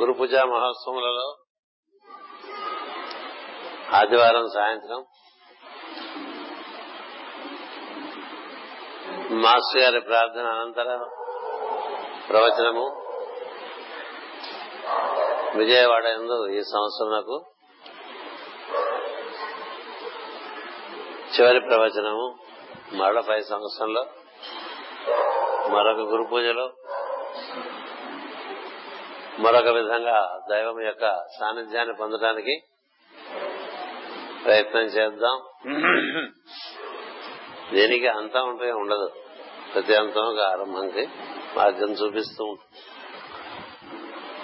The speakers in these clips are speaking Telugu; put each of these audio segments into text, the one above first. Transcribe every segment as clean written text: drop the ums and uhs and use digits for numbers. గురు పూజా మహోత్సవములలో ఆదివారం సాయంత్రం మాస్టర్ గారి ప్రార్థన అనంతరం ప్రవచనము విజయవాడ యందు ఈ సంవత్సరం నాకు చివరి ప్రవచనము. మరల 5 సంవత్సరంలో మరొక గురు పూజలో మరొక విధంగా దైవం యొక్క సాన్నిధ్యాన్ని పొందడానికి ప్రయత్నం చేద్దాం. దేనికి అంతం ఉంటే ఉండదు, ప్రతి అంతం ఒక ఆరంభంకి మార్గం చూపిస్తూ ఉంటుంది.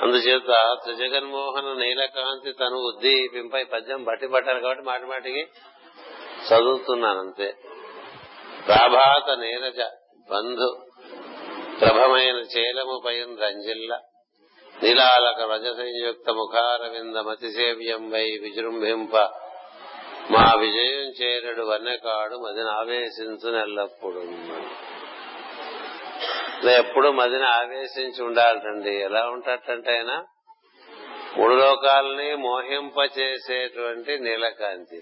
అందుచేత త్రిజగన్మోహన నీలకాంతి తను ఉద్దీపింపై పద్యం బట్టి పట్టారు కాబట్టి మాటి మాటికి చదువుతున్నానంతే. ప్రభాత నీరజ బంధు ప్రభమైన చేలముపై రంజిల్ల నీలాలక రజ సంయుక్త ముఖారవింద మతి సేవ్యం వై విజృంభింప మా విజయం చేరడు వన్నెకాడు మదిని ఆవేశించునెల్లప్పుడు. ఎప్పుడు మదిని ఆవేశించి ఉండాలండి. ఎలా ఉంటాడంటే ఆయన 3 లోకాలని మోహింపచేసేటువంటి నీలకాంతి.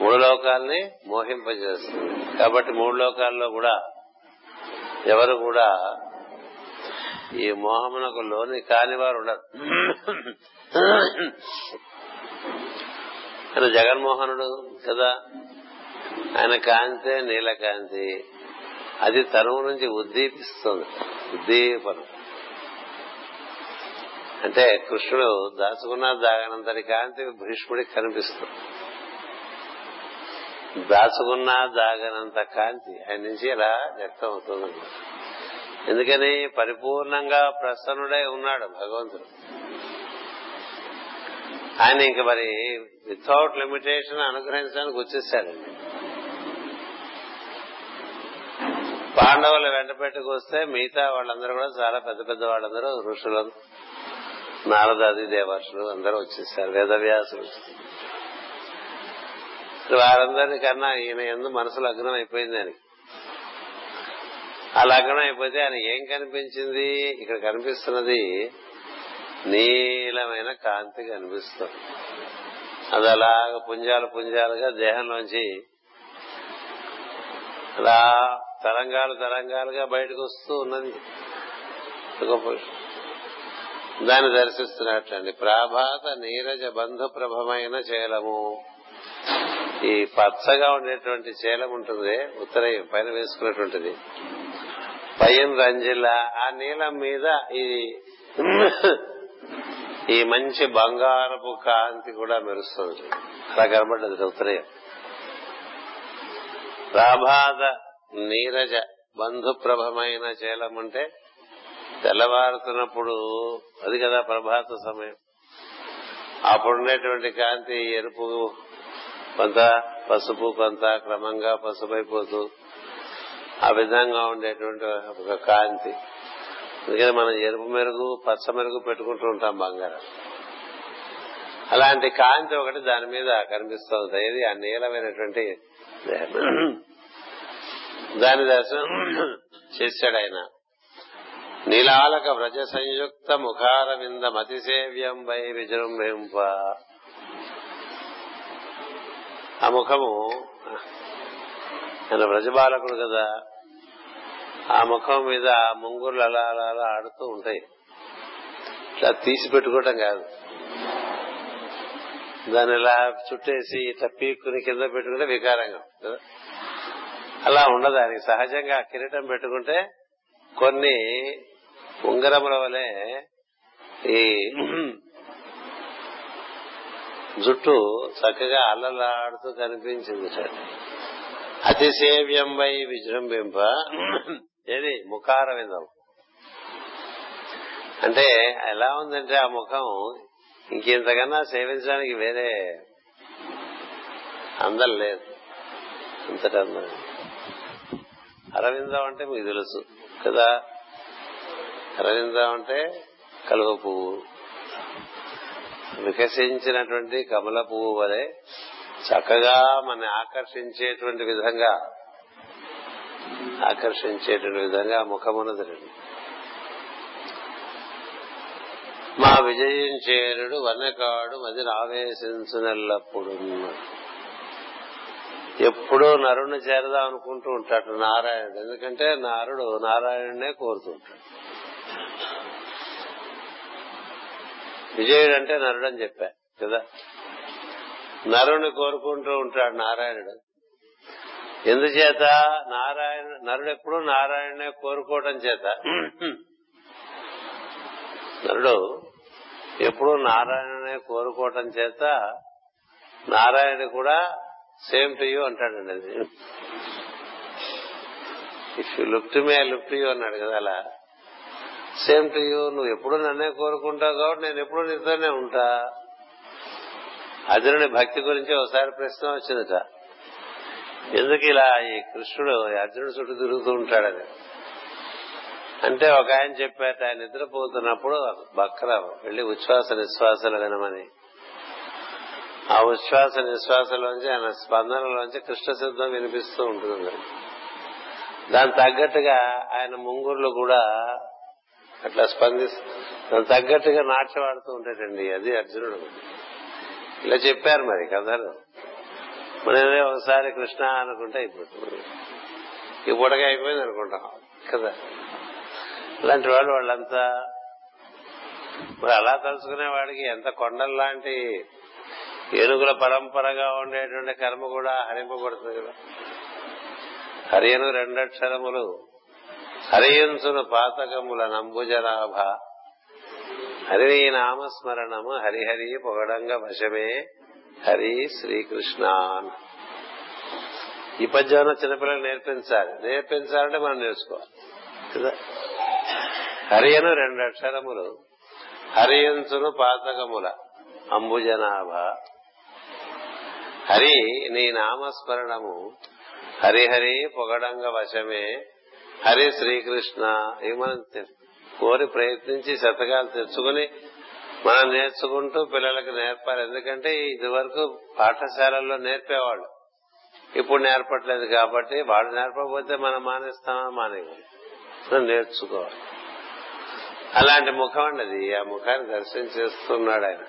3 లోకాలని మోహింపజేస్తుంది కాబట్టి 3 లోకాల్లో కూడా ఎవరు కూడా ఈ మోహమునకు లోని కాని వారు ఉండరు. ఆయన జగన్మోహనుడు కదా, ఆయన కాంతే నీలకాంతి. అది తనువు నుంచి ఉద్దీపిస్తుంది. ఉద్దీపనం అంటే కృష్ణుడు దాచుకున్నా దాగనంతటి కాంతి భీష్ముడికి కనిపిస్తుంది. దాచుకున్నా దాగనంత కాంతి ఆయన నుంచి ఇలా వ్యక్తం అవుతుంది. ఎందుకని పరిపూర్ణంగా ప్రసన్నుడై ఉన్నాడు భగవంతుడు. ఆయన ఇంక మరి వితౌట్ లిమిటేషన్ అనుగ్రహించడానికి వచ్చేసాడండి. పాండవులు వెంట పెట్టుకొస్తే మిగతా వాళ్ళందరూ కూడా చాలా పెద్ద పెద్ద వాళ్ళందరూ ఋషులు, నారదాది దేవర్షులు అందరూ వచ్చేసారు. వేదవ్యాసులు వారందరి కన్నా ఈయన ఎందు మనసు లగ్నం అయిపోయింది. ఆయనకి ఆ లగ్నం అయిపోతే ఆయన ఏం కనిపించింది? ఇక్కడ కనిపిస్తున్నది నీలమైన కాంతి కనిపిస్తుంది. అది అలాగ పుంజాలు పుంజాలుగా దేహంలోంచి అలా తరంగాలు తరంగాలుగా బయటకు వస్తూ ఉన్నది. దాన్ని దర్శిస్తున్నట్లండి. ప్రాభాత నీరజ బంధు ప్రభమైన చేలము. ఈ పచ్చగా ఉండేటువంటి చేలం ఉంటుంది ఉత్తరయం పైన వేసుకున్నటువంటిది. పైన రంజిల్లా ఆ నీలం మీద ఈ మంచి బంగారపు కాంతి కూడా మెరుస్తుంది. అలా కనబడ్డది ఉత్తరయం. ప్రాభాత నీరజ బంధు ప్రభమైన చేలం అంటే తెల్లవారుతున్నప్పుడు అది కదా ప్రభాత సమయం. అప్పుడున్నటువంటి కాంతి ఎరుపు కొంత, పసుపు కొంత, క్రమంగా పసుపైపోతూ ఆ విధంగా ఉండేటువంటి ఒక కాంతి. అందుకని మనం ఎరుపు మెరుగు పచ్చ మెరుగు పెట్టుకుంటూ ఉంటాం బంగారం. అలాంటి కాంతి ఒకటి దాని మీద కనిపిస్తుంది. ఇది ఆ నీలమైనటువంటి దాని దర్శనం చేశాడు ఆయన. నీలాలక వ్రజ సంయుక్త ముఖారవింద మతి సేవ్యం వై విజృంభింప. ఆ ముఖము ఆయన వ్రజబాలకుడు కదా, ఆ ముఖం మీద ముంగుర్లు అలా అలా అలా ఆడుతూ ఉంటాయి. ఇట్లా తీసి పెట్టుకోవటం కాదు, దాన్ని ఇలా చుట్టేసి ఇట్లా పీక్కుని కింద పెట్టుకుంటే వికారంగా ఉంటుంది. అలా ఉండదు ఆయనకి. సహజంగా కిరీటం పెట్టుకుంటే కొన్ని ఉంగరముల వలె ఈ జుట్టు చక్కగా అల్లలాడుతూ కనిపించింది. అతిసేవ్యం వై విజృంభింప ఏది ముఖారవిందం అంటే ఎలా ఉందంటే ఆ ముఖం ఇంకెంతకన్నా సేవించడానికి వేరే అందం లేదు. అంతటా అరవిందం అంటే మీకు తెలుసు కదా, అరవిందం అంటే కలువ పువ్వు. వికసించినటువంటి కమల పువ్వు వలె చక్కగా మన ఆకర్షించేటువంటి విధంగా ముఖమున్నది. విజయం చేరుడు వన్నకాడు మది ఆవేశించునెల్లప్పుడు. ఎప్పుడూ నరుణ్ణి చేరదాం అనుకుంటూ ఉంటాడు నారాయణుడు. ఎందుకంటే నారుడు నారాయణుడే కోరుతుంటాడు. విజయుడు అంటే నరుడు అని చెప్పా కదా. నరుని కోరుకుంటూ ఉంటాడు నారాయణుడు. ఎందుచేత నరుడు ఎప్పుడు నారాయణుడే కోరుకోవటం చేత నరుడు ఎప్పుడు నారాయణుడే కోరుకోవటం చేత నారాయణుడు కూడా సేమ్ టు యూ అంటాడండి. అది if you look to me I look to you అన్నాడు కదా. అలా సేమ్ టు యూ, నువ్వు ఎప్పుడు నన్నే కోరుకుంటావు కాబట్టి నేను ఎప్పుడు నీతోనే ఉంటా. అర్జునుడి భక్తి గురించి ఒకసారి ప్రశ్న వచ్చిందట, ఎందుకు ఇలా ఈ కృష్ణుడు అర్జునుడి చుట్టూ తిరుగుతూ ఉంటాడని. అంటే ఒక ఆయన చెప్పాట, ఆయన నిద్రపోతున్నప్పుడు బక్కర వెళ్లి ఉచ్ఛ్వాస నిశ్వాసాలు వినమని. ఆ ఉచ్ఛ్వాస నిశ్వాసలోంచి ఆయన స్పందనలోంచి కృష్ణ శబ్దం వినిపిస్తూ ఉంటుంది. దాని తగ్గట్టుగా ఆయన ముంగుర్లు కూడా అట్లా స్పందిస్తూ దాని తగ్గట్టుగా నాట్యం ఆడుతూ ఉంటాడండి. అది అర్జునుడు. ఇలా చెప్పారు మరి కథలు. మనమే ఒకసారి కృష్ణ అనుకుంటే అయిపోతుంది, ఈ బుడగా అయిపోయింది అనుకుంటాం కదా. ఇలాంటి వాళ్ళంతా మరి అలా తలుచుకునే వాడికి ఎంత కొండల్లాంటి ఏనుగుల పరంపరగా ఉండేటువంటి కర్మ కూడా హరింపబడుతుంది కదా. హరియను రెండక్షరములు హరియును పాతకముల నంబుజనాభ హరి నామస్మరణము హరిహరి పొగడంగ వశమే హరి శ్రీకృష్ణ. ఈ పద్యంలో చిన్నపిల్లలు నేర్పించాలంటే మనం నేర్చుకోవాలి కదా. హరియను రెండు అక్షరములు హరియంతును పాతకముల అంబుజనాభ హరి నీ నామస్మరణము హరిహరి పొగడంగ వశమే హరి శ్రీకృష్ణ. ఇవి మనం కోరి ప్రయత్నించి శతకాలు తెచ్చుకుని మనం నేర్చుకుంటూ పిల్లలకు నేర్పాలి. ఎందుకంటే ఇది వరకు పాఠశాలల్లో నేర్పేవాళ్ళు, ఇప్పుడు నేర్పట్లేదు కాబట్టి వాళ్ళు నేర్పకపోతే మనం మానేస్తామని మానేయాలి, నేర్చుకోవాలి. అలాంటి ముఖం అండి అది. ఆ ముఖాన్ని దర్శనం చేస్తున్నాడు ఆయన.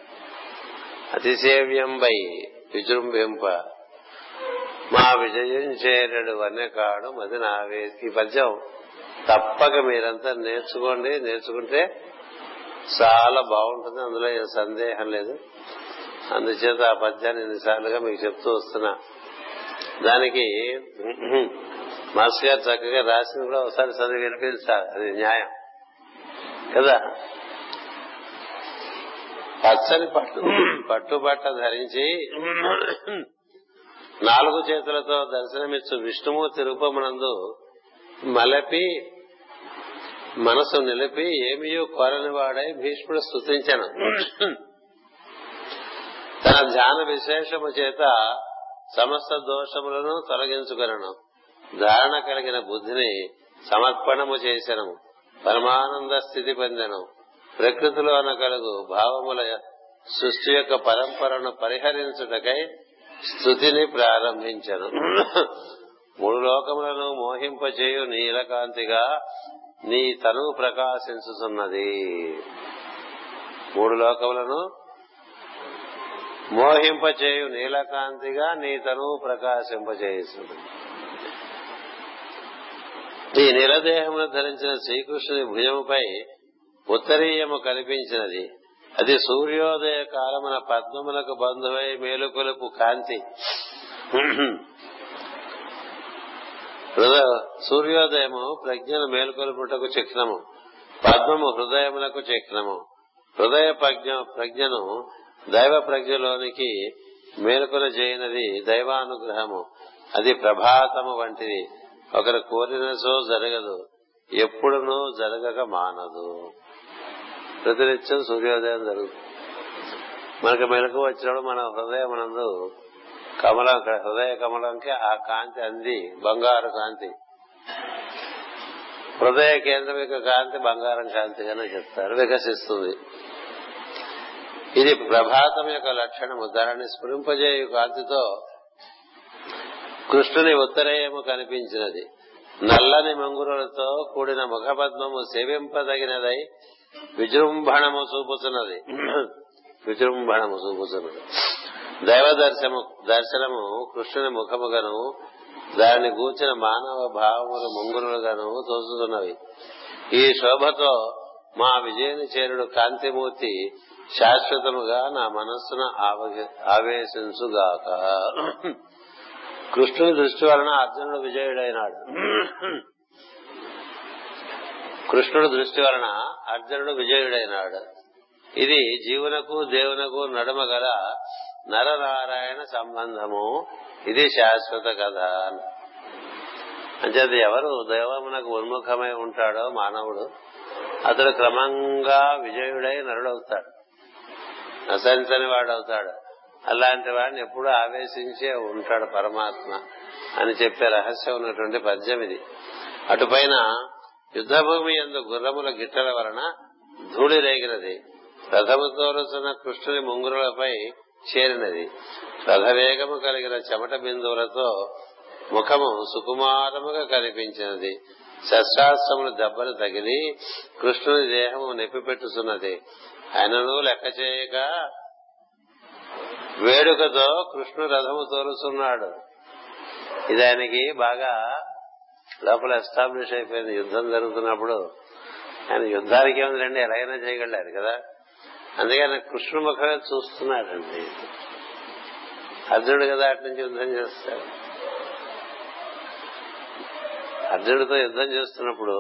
అతిసేవ్యంబై విజృంభింప మా విజయం చేరడు అనే కాడు మది నావేసి. ఈ పద్యం తప్పక మీరంతా నేర్చుకోండి. నేర్చుకుంటే చాలా బాగుంటుంది, అందులో ఏ సందేహం లేదు. అందుచేత ఆ పద్యాన్ని ఎన్నిసార్లుగా మీకు చెప్తూ వస్తున్నా. దానికి మాస్టర్ గారు చక్కగా రాసింది కూడా ఒకసారి చదివి వినిపించాలి, అది న్యాయం కదా. పచ్చని పట్టుబట్ట ధరించి నాలుగు చేతులతో దర్శనమిచ్చు విష్ణుమూర్తి రూపమునందు మలపి మనసు నిలిపి ఏమియూ కోరని వాడై భీష్ముడు స్తుతించెను. తన ధ్యాన విశేషము చేత సమస్త దోషములను తొలగించుకొనెను. ధారణ కలిగిన బుద్ధిని సమర్పణము చేసెను. పరమానంద స్థితి పొందెను. ప్రకృతిలోన కలుగు భావముల సృష్టి యొక్క పరంపరను పరిహరించుటకై స్తుతిని ప్రారంభించెను. మూడు లోకములను మోహింపచేయు నీలకాంతిగా నీ తనువు ప్రకాశించుతున్నది. మూడు లోకములను మోహింపచేయు నీలకాంతిగా నీ తనువు ప్రకాశింపచేస్తున్నది. ఈ నీలదేహమును ధరించిన శ్రీకృష్ణుని భుజముపై ఉత్తరీయము కనిపించినది. అది సూర్యోదయ కాలమున పద్మములకు బంధువై మేలుకొలుపు కాంతి. సూర్యోదయము ప్రజ్ఞను మేల్కొల్పుటకు చిహ్నము, పద్మము హృదయములకు చిహ్నము. హృదయ ప్రజ్ఞను దైవ ప్రజ్ఞలోనికి మేల్కొల చేయనది దైవానుగ్రహము. అది ప్రభాతము వంటిది, ఒకరు కోరినసో జరగదు, ఎప్పుడునూ జరగక మానదు. ప్రతినిత్యం సూర్యోదయం జరుగుతుంది. మనకు మెలకు వచ్చినప్పుడు మన హృదయమునందు కమలం, హృదయ కమలంకి ఆ కాంతి అంది, బంగారు కాంతి. హృదయ కేంద్రం యొక్క కాంతి బంగారం కాంతిగానే చెప్తారు, వికసిస్తుంది. ఇది ప్రభాతం యొక్క లక్షణము. దానిని స్ఫురింపజేయు కాంతితో కృష్ణుని ఉత్తరేయము కనిపించినది. నల్లని మంగురులతో కూడిన ముఖపద్మము సేవింపదగినదై విజృంభణము చూపుతున్నది విజృంభణము చూపుతున్నది. దైవ దర్శనము కృష్ణుని ముఖముగాను దాన్ని గూర్చిన మానవ భావముల ముంగురులుగాను తోచుతున్నవి. ఈ శోభతో మా విజయని చేరుడు కాంతిమూర్తి శాశ్వతముగా నా మనస్సును ఆవేశించుగాక. కృష్ణుని దృష్టి వలన అర్జునుడు విజయుడైనాడు. కృష్ణుడు దృష్టి వలన అర్జునుడు విజయుడైనాడు. ఇది జీవునకు దేవునకు నడుమ గల నరనారాయణ సంబంధము. ఇది శాశ్వత కథ. అంచేత ఎవరు దైవమునకు ఉన్ముఖమై ఉంటాడో మానవుడు అతడు క్రమంగా విజయుడై నరుడవుతాడు, నశించని వాడవుతాడు. అలాంటి వాడిని ఎప్పుడు ఆవేశించే ఉంటాడు పరమాత్మ అని చెప్పే రహస్యం ఉన్నటువంటి పద్యం ఇది. అటుపైన యుద్ధభూమి యందు గుర్రముల గిట్టల వలన ధూళి రేగినది, రథముతోరుచున్న కృష్ణుని ముంగురులపై చేరినది. రథవేగము కలిగిన చెమట బిందువులతో ముఖము సుకుమారముగా కనిపించినది. శస్త్రాస్త్రముల దెబ్బలు తగిలి కృష్ణుని దేహము నెప్పిపెట్టుతున్నది. ఆయనను లెక్క చేయక వేడుకతో కృష్ణు రథము తోరుస్తున్నాడు. ఇది ఆయనకి బాగా లోపల ఎస్టాబ్లిష్ అయిపోయింది. యుద్ధం జరుగుతున్నప్పుడు ఆయన యుద్ధానికి ఏముందండి, ఎలాగైనా చేయగలరు కదా, అందుకని కృష్ణు ముఖమే చూస్తున్నాడండి. అర్జునుడు కదా అటు నుంచి యుద్ధం చేస్తాడు. అర్జునుడితో యుద్ధం చేస్తున్నప్పుడు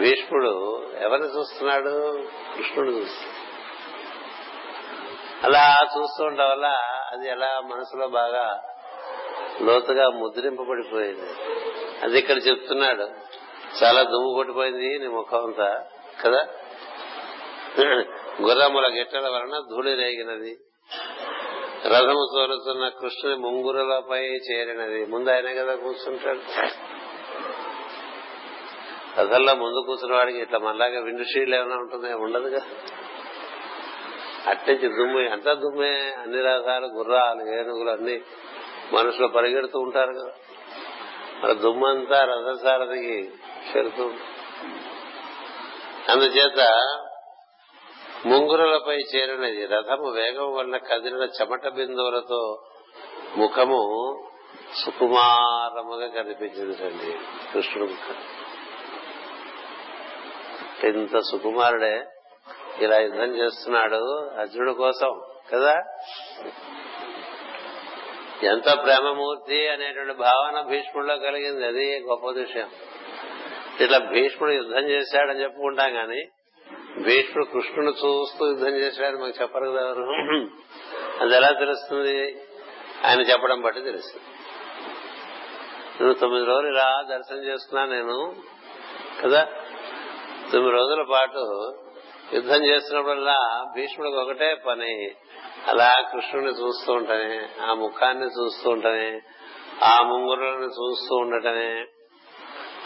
భీష్ముడు ఎవరిని చూస్తున్నాడు, కృష్ణుడు చూస్తున్నాడు. అలా చూస్తుండటం వల్ల అది ఎలా మనసులో బాగా లోతుగా ముద్రింపబడిపోయింది. అది ఇక్కడ చెప్తున్నాడు, చాలా దుమ్ము కొట్టిపోయింది నీ ముఖం అంతా కదా. గుర్రముల గిట్టల వలన ధూళి రేగినది, రథము తోలుతున్న కృష్ణుని ముంగురులపై చేరినది. ముందు ఆయనే కదా కూర్చుంటాడు రథంలో. ముందు కూర్చున్న వాడికి ఇట్లా మనలాగా విండ్ షీల్డ్ ఏమైనా ఉంటుంది, ఉండదు కదా. అట్టించి దుమ్ము, అంతా దుమ్మే. అన్ని రకాలు గుర్రాలు ఏనుగులు అన్ని మనుషులు పరిగెడుతూ ఉంటారు కదా, మన దుమ్మంతా రథసారథికి చేరుతూ. అందుచేత ముంగురులపై చేరినది, రథము వేగం వలన కదిలిన చెమట బిందువులతో ముఖము సుకుమారముగా కనిపించిందండి. కృష్ణుడు ఇంత సుకుమారుడే ఇలా యుద్ధం చేస్తున్నాడు అర్జునుడు కోసం కదా. ఎంత ప్రేమమూర్తి అనేటువంటి భావన భీష్ముడిలో కలిగింది, అది గొప్ప విషయం. ఇట్లా భీష్ముడు యుద్ధం చేశాడని చెప్పుకుంటాం కానీ భీష్ముడు కృష్ణుడు చూస్తూ యుద్ధం చేశాడని మాకు చెప్పరు కదా ఎవరు. అది ఎలా తెలుస్తుంది, ఆయన చెప్పడం బట్టి తెలుస్తుంది. నేను 9 రోజులు ఇలా దర్శనం చేస్తున్నాను నేను కదా. 9 రోజుల పాటు యుద్ధం చేస్తున్నప్పుడల్లా భీష్ముడికి ఒకటే పని, అలా కృష్ణుడిని చూస్తూ ఉంటానే, ఆ ముఖాన్ని చూస్తూ ఉంటానే, ఆ ముంగురులను చూస్తూ ఉండటమే,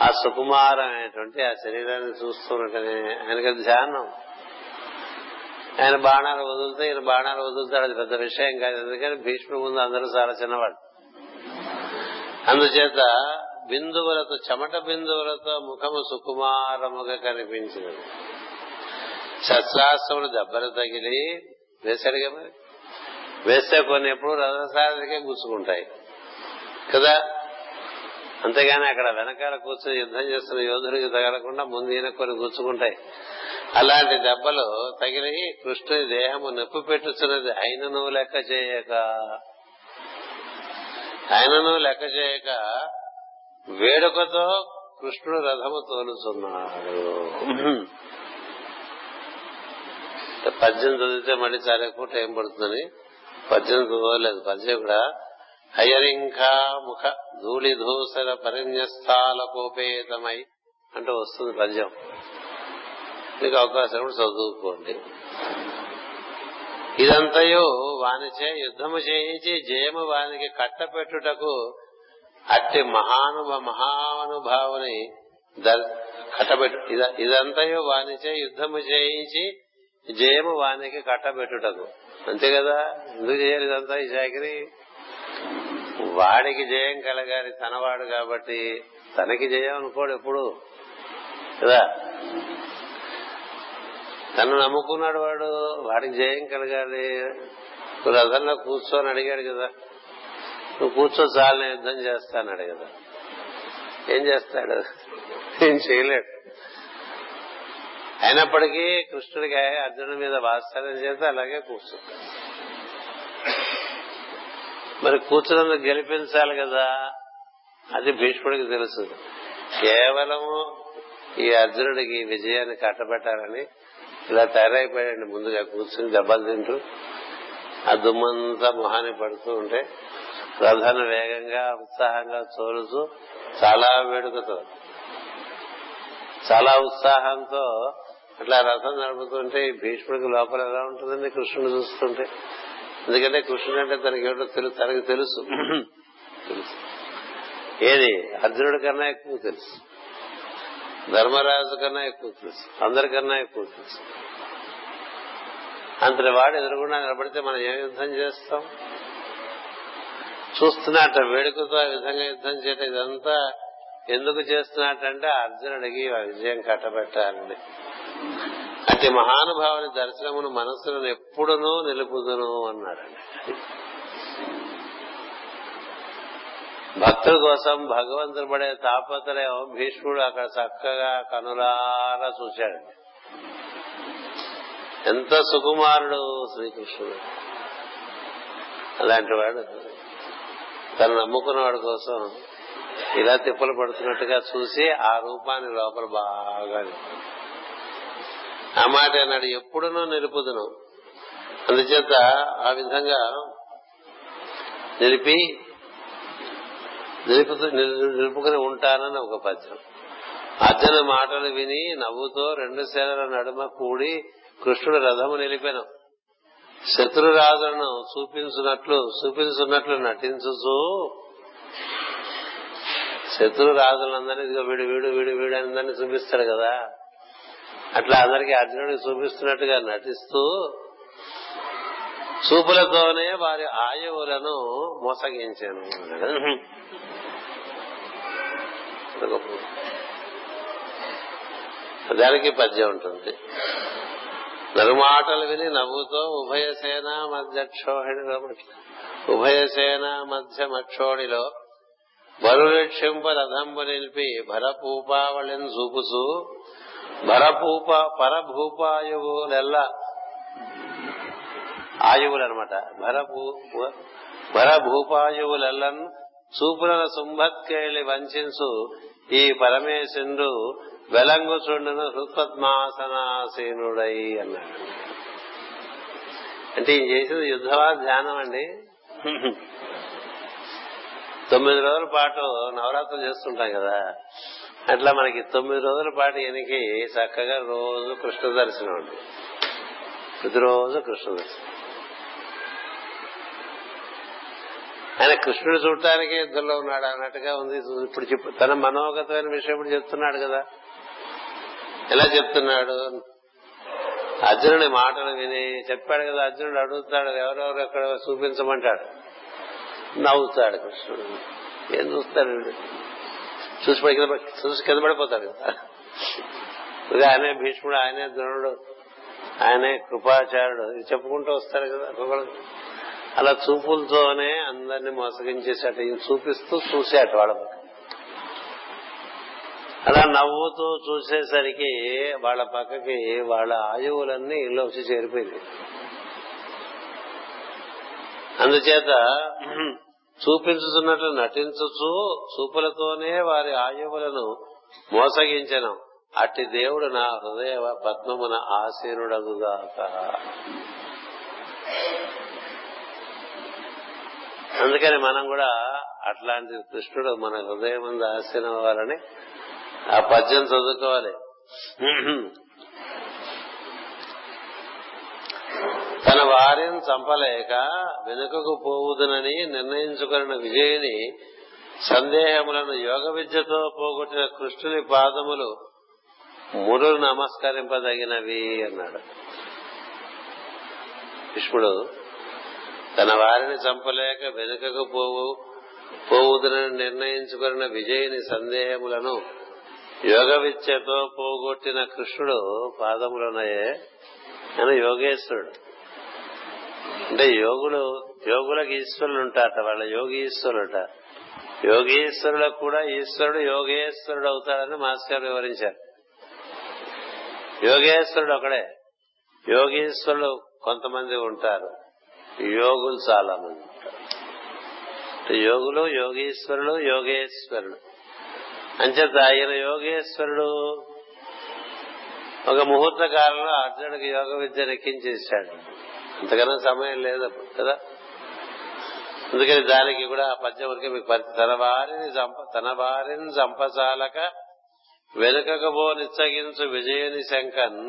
ఆ సుకుమారమైనటువంటి ఆ శరీరాన్ని చూస్తూ ఉండటమే ఆయనకి ధ్యానం. ఆయన బాణాలు వదులుతాయి, ఈయన బాణాలు వదులుతాడు, అది పెద్ద విషయం కాదు. ఎందుకని భీష్ముడి ముందు అందరూ చాలా చిన్నవాడు. అందుచేత బిందువులతో, చెమట బిందువులతో ముఖము సుకుమారముగా కనిపించింది. శస్త్రాస్త్రములు దెబ్బలు తగిలి వేశాడుగా, మరి వేస్తే కొన్ని ఎప్పుడు రథసారథికే గుచ్చుకుంటాయి కదా. అంతేగాని అక్కడ వెనకాల కూర్చొని యుద్ధం చేస్తున్న యోధుడికి తగలకుండా ముందు ఈయన కొన్ని గుచ్చుకుంటాయి. అలాంటి దెబ్బలు తగిలి కృష్ణుని దేహము నొప్పి పెట్టుతున్నది. ఆయనను లెక్క చేయక వేడుకతో కృష్ణుడు రథము తోలుతున్నాడు. పద్యం చదివితే మళ్ళీ చాలా ఎక్కువ టైం పడుతుందని పద్యం చదవలేదు. పద్యం కూడా హయరింకా ముఖ ధూళి ధూసర పరిన్యస్థాలకోపేతమై అంటూ వస్తుంది పద్యం. మీకు అవకాశం కూడా చదువుకోండి. ఇదంతయు వానిచే యుద్ధము చేయించి జయము వానికి కట్టపెట్టుటకు అట్టి మహానుభావుని ఇదంతయు వానిచే యుద్ధము చేయించి జయము వానికి కట్టబెట్టుటకు. అంతే కదా, ఎందుకు చేయాలి ఇదంతా ఈ చాకరీ? వాడికి జయం కలగాలి, తనవాడు కాబట్టి. తనకి జయం అనుకోడు ఎప్పుడు కదా. తను నమ్ముకున్నాడు వాడు, వాడికి జయం కలగాలి. నువ్వు రథంలో కూర్చోని అడిగాడు కదా, నువ్వు కూర్చో చాలు నేను యుద్ధం చేస్తా అన్నాడు కదా, ఏం చేస్తాడు? ఏం చేయలేడు. అయినప్పటికీ కృష్ణుడికి అర్జునుడి మీద వాత్సల్యం చేస్తే అలాగే కూర్చుంటాడు. మరి కూర్చుని గెలిపించాలి కదా, అది భీష్ముడికి తెలుసు. కేవలము ఈ అర్జునుడికి విజయాన్ని కట్టబెట్టాలని ఇలా తయారైపోయాడు. ముందుగా కూర్చుని దెబ్బలు తింటూ ఆ దుమ్మంతా మొహాన్ని పడుతూ ఉంటే రథాన్ని వేగంగా ఉత్సాహంగా తోలుతూ చాలా వేడుకతో చాలా ఉత్సాహంతో అట్లా రథం నడుపుతుంటే ఈ భీష్ముడికి లోపల ఎలా ఉంటుందండి కృష్ణుడు చూస్తుంటే. ఎందుకంటే కృష్ణుడు అంటే తనకి తెలుసు, ఏది అర్జునుడి కన్నా ఎక్కువ తెలుసు, ధర్మరాజు కన్నా ఎక్కువ తెలుసు, అందరికన్నా ఎక్కువ తెలుసు. అంతటి వాడు ఎదురుకుండా నిలబడితే మనం ఏం యుద్ధం చేస్తాం? చూస్తున్నట్ట వేడుకతో ఆ విధంగా యుద్ధం చేయటం ఇదంతా ఎందుకు చేస్తున్నట్టంటే అర్జునుడికి విజయం కట్టబెట్టాలని. అంటే మహానుభావుని దర్శనమును మనస్సులను ఎప్పుడునూ నిలుపుదును అన్నాడండి. భక్తుల కోసం భగవంతుడు పడే తాపత్రయం భీష్ముడు అక్కడ చక్కగా కనులారా చూశాడండి. ఎంత సుకుమారుడు శ్రీకృష్ణుడు! అలాంటి వాడు తను నమ్ముకున్నవాడి కోసం ఇలా తిప్పలు పడుతున్నట్టుగా చూసి ఆ రూపాన్ని లోపల బాగా ఆ మాట అన్నాడు, ఎప్పుడునూ నిలుపుదును. అందుచేత ఆ విధంగా నిలుపుకుని ఉంటానని ఒక పద్యం. అర్జున మాటలు విని నవ్వుతో రెండు సేనల నడుమ కూడి కృష్ణుడు రథము నిలిపెను. శత్రురాజులను చూపించున్నట్లు నటించుచు శత్రురాజులందరినీ వీడు వీడు వీడు వీడు అందరినీ చూపిస్తాడు కదా, అట్లా అందరికీ అర్జునుడికి చూపిస్తున్నట్టుగా నటిస్తూ చూపులతోనే వారి ఆయువులను మోసగించాను. దానికి పద్యం ఉంటుంది. నరుమాటలు విని నవ్వుతో ఉభయసేనా మధ్య మక్షోణిలో బరులక్షింప రథంబు నిలిపి భరభూపావళిని చూపుచూ పరభూపాయువులెల్లా ఆయువులనమాట భరభూపాయువులెల్లను చూపులను శుంభత్కేళి వంచు ఈ పరమేశుడు వెలంగుచుండును హృత్పద్మాసనాసీనుడై అన్నాడు. అంటే ఈయన చేసింది యుద్ధమా ధ్యానం అండి. 9 రోజుల పాటు నవరాత్రులు చేస్తుంటాం కదా, అట్లా మనకి 9 రోజుల పాటు ఈయనకి చక్కగా రోజు కృష్ణ దర్శనం అండి, ప్రతిరోజు కృష్ణ దర్శనం. ఆయన కృష్ణుడు చూడటానికి యుద్ధంలో ఉన్నాడు అన్నట్టుగా ఉంది. ఇప్పుడు తన మనోగతమైన విషయం ఇప్పుడు చెప్తున్నాడు కదా. ఎలా చెప్తున్నాడు? అర్జునుడి మాటలు విని చెప్పాడు కదా, అర్జునుడు అడుగుతాడు ఎవరెవరు ఎక్కడ చూపించమంటాడు. నవ్వుతాడు కృష్ణుడు. ఏం చూస్తాడు? చూసి కింద పడిపోతాడు కదా. ఇది ఆయనే భీష్ముడు, ఆయనే ద్రోణుడు, ఆయనే కృపాచార్యుడు, ఇది చెప్పుకుంటూ వస్తాడు కదా. అలా చూపులతోనే అందరినీ మోసగించేసాట ఈయన, చూపిస్తూ చూసాట వాళ్ళ పక్క. అలా నవ్వుతూ చూసేసరికి వాళ్ళ పక్కకి వాళ్ళ ఆయువులన్నీ ఇల్లు వచ్చి చేరిపోయింది. అందుచేత చూపించుతున్నట్లు నటించుచు చూపులతోనే వారి ఆయువులను మోసగించను. అట్టి దేవుడు నా హృదయ పద్మమున ఆశీనుడగుగాక. అందుకని మనం కూడా అట్లాంటి కృష్ణుడు మన హృదయం ముందు ఆశీన అవ్వాలని ఆ పద్యం చదువుకోవాలి. తన వారిని చంపలేక వెనుకకు పోవుదునని నిర్ణయించుకున్న విజయుని సందేహములను యోగ విద్యతో పోగొట్టిన కృష్ణుని పాదములు మురు నమస్కరింపదగినవి అన్నాడు. కృష్ణుడు తన వారిని చంపలేక వెనుకకు పోవుదునని నిర్ణయించుకున్న విజయుని సందేహములను యోగ విద్యతో పోగొట్టిన కృష్ణుడు పాదములోనయే ఆయన యోగేశ్వరుడు. అంటే యోగులకు ఈశ్వరులు ఉంటారట, వాళ్ళ యోగీశ్వరులట. యోగీశ్వరులకు కూడా ఈశ్వరుడు యోగేశ్వరుడు అవుతాడని మాస్టర్ వివరించారు. యోగేశ్వరుడు ఒకడే, యోగీశ్వరులు కొంతమంది ఉంటారు, యోగులు చాలా మంది ఉంటారు. యోగులు, యోగీశ్వరులు, యోగేశ్వరుడు. అంచేత ఆయన యోగేశ్వరుడు ఒక ముహూర్త కాలంలో అర్జునుడికి యోగ విద్య నెక్కించేశాడు. అంతకన్నా సమయం లేదు అప్పుడు కదా. అందుకని దానికి కూడా ఆ పద్యం వరకే మీకు తన వారిని చంపచాలక వెనుకకు బోనిచ్చగించు విజయుని శంకన్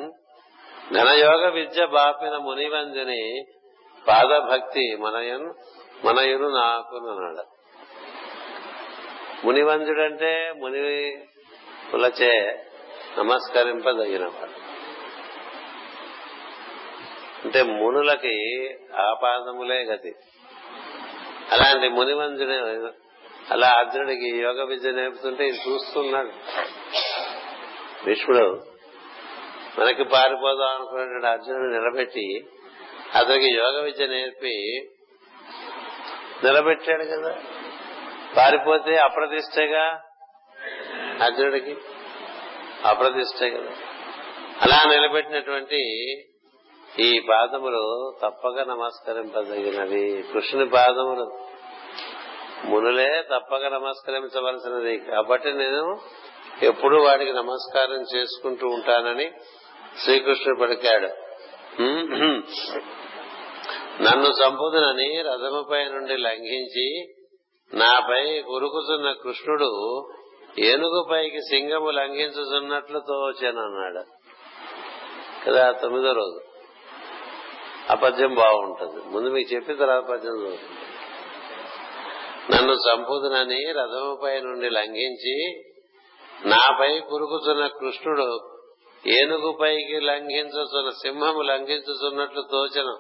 ఘనయోగ విద్య బాపిన మునివంజని పాదభక్తి మనయును నాకున్నాడు. మునివంజుడంటే ముని కులచే నమస్కరింపదగినవాడు. అంటే మునులకి ఆ పాదములే గతి. అలాంటి మునివంజుడే అలా అర్జునుడికి యోగ విద్య నేర్పుతుంటే ఇది చూస్తున్నాడు. భీష్ముడు మనకి పారిపోదాం అనుకున్నటువంటి అర్జునుడు నిలబెట్టి అతనికి యోగ విద్య నేర్పి నిలబెట్టాడు కదా. పారిపోతే అప్రతిష్టగా, అర్జునుడికి అప్రతిష్టే కదా. అలా నిలబెట్టినటువంటి ఈ పాదములు తప్పక నమస్కరింపదగినవి. కృష్ణుని పాదములు మునులే తప్పక నమస్కరించవలసినది. కాబట్టి నేను ఎప్పుడు వాడికి నమస్కారం చేసుకుంటూ ఉంటానని శ్రీకృష్ణుడు పలికాడు. నన్ను సంపదనని రథముపై నుండి లంఘించి నాపై కొరుకుతున్న కృష్ణుడు ఏనుగుపైకి సింగము లంఘించుతున్నట్లు తోచానన్నాడు కదా. 9వ రోజు ఆ పద్యం బాగుంటుంది. ముందు మీకు చెప్పి తర్వాత పద్యం చదువుతుంది. నన్ను సంపదనని రథముపై నుండి లంఘించి నాపై కురుకుతున్న కృష్ణుడు ఏనుగుపైకి లంఘించుతున్న సింహము లంఘించుతున్నట్లు తోచను.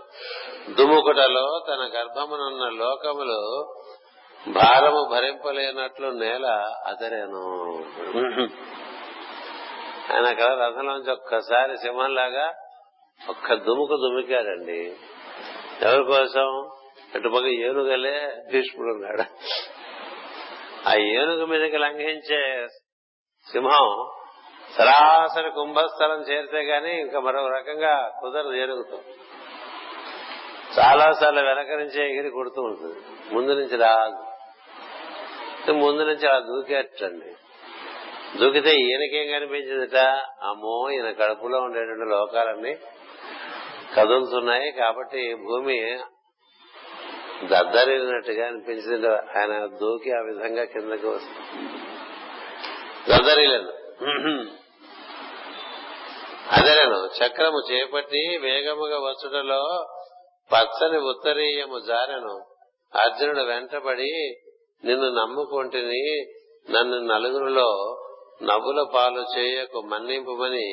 దుముకుటలో తన గర్భమునున్న లోకములు భారము భరింపలేనట్లు నేల అదరేను. ఆయన అక్కడ రథంలోంచి ఒక్కసారి సింహంలాగా ఒక్క దుముకు దుమికాడండి. ఎవరి కోసం? అటుపక్క ఏనుగలే భీష్ముడు ఉన్నాడు. ఆ ఏనుగు మీదకి లంఘించే సింహం సరాసరి కుంభస్థలం చేరితే గాని ఇంకా మరో రకంగా కుదరదు. ఏనుగుతాం చాలా సార్లు వెనక నుంచే ఎగిరి కొడుతూ ఉంటుంది, ముందు నుంచి రాదు. ముందు నుంచి అలా దూకేటండి. దూకితే ఈయనకేం కనిపించిందట? అమ్మో, ఈయన కడుపులో ఉండేటువంటి లోకాలన్నీ కదులుతున్నాయి కాబట్టి భూమి దద్దరిల్లినట్టుగా అనిపించింది. ఆయన దూకి ఆ విధంగా కిందకి వస్తుంది, దద్దరిలేదు. అదరేను చక్రము చేపట్టి వేగముగా వచ్చుటలో పచ్చని ఉత్తరీయము జారెను. అర్జునుడు వెంటబడి నిన్ను నమ్ముకుంటుని నన్ను నలుగురిలో నవ్వుల పాలు చేయకు మన్నింపుమని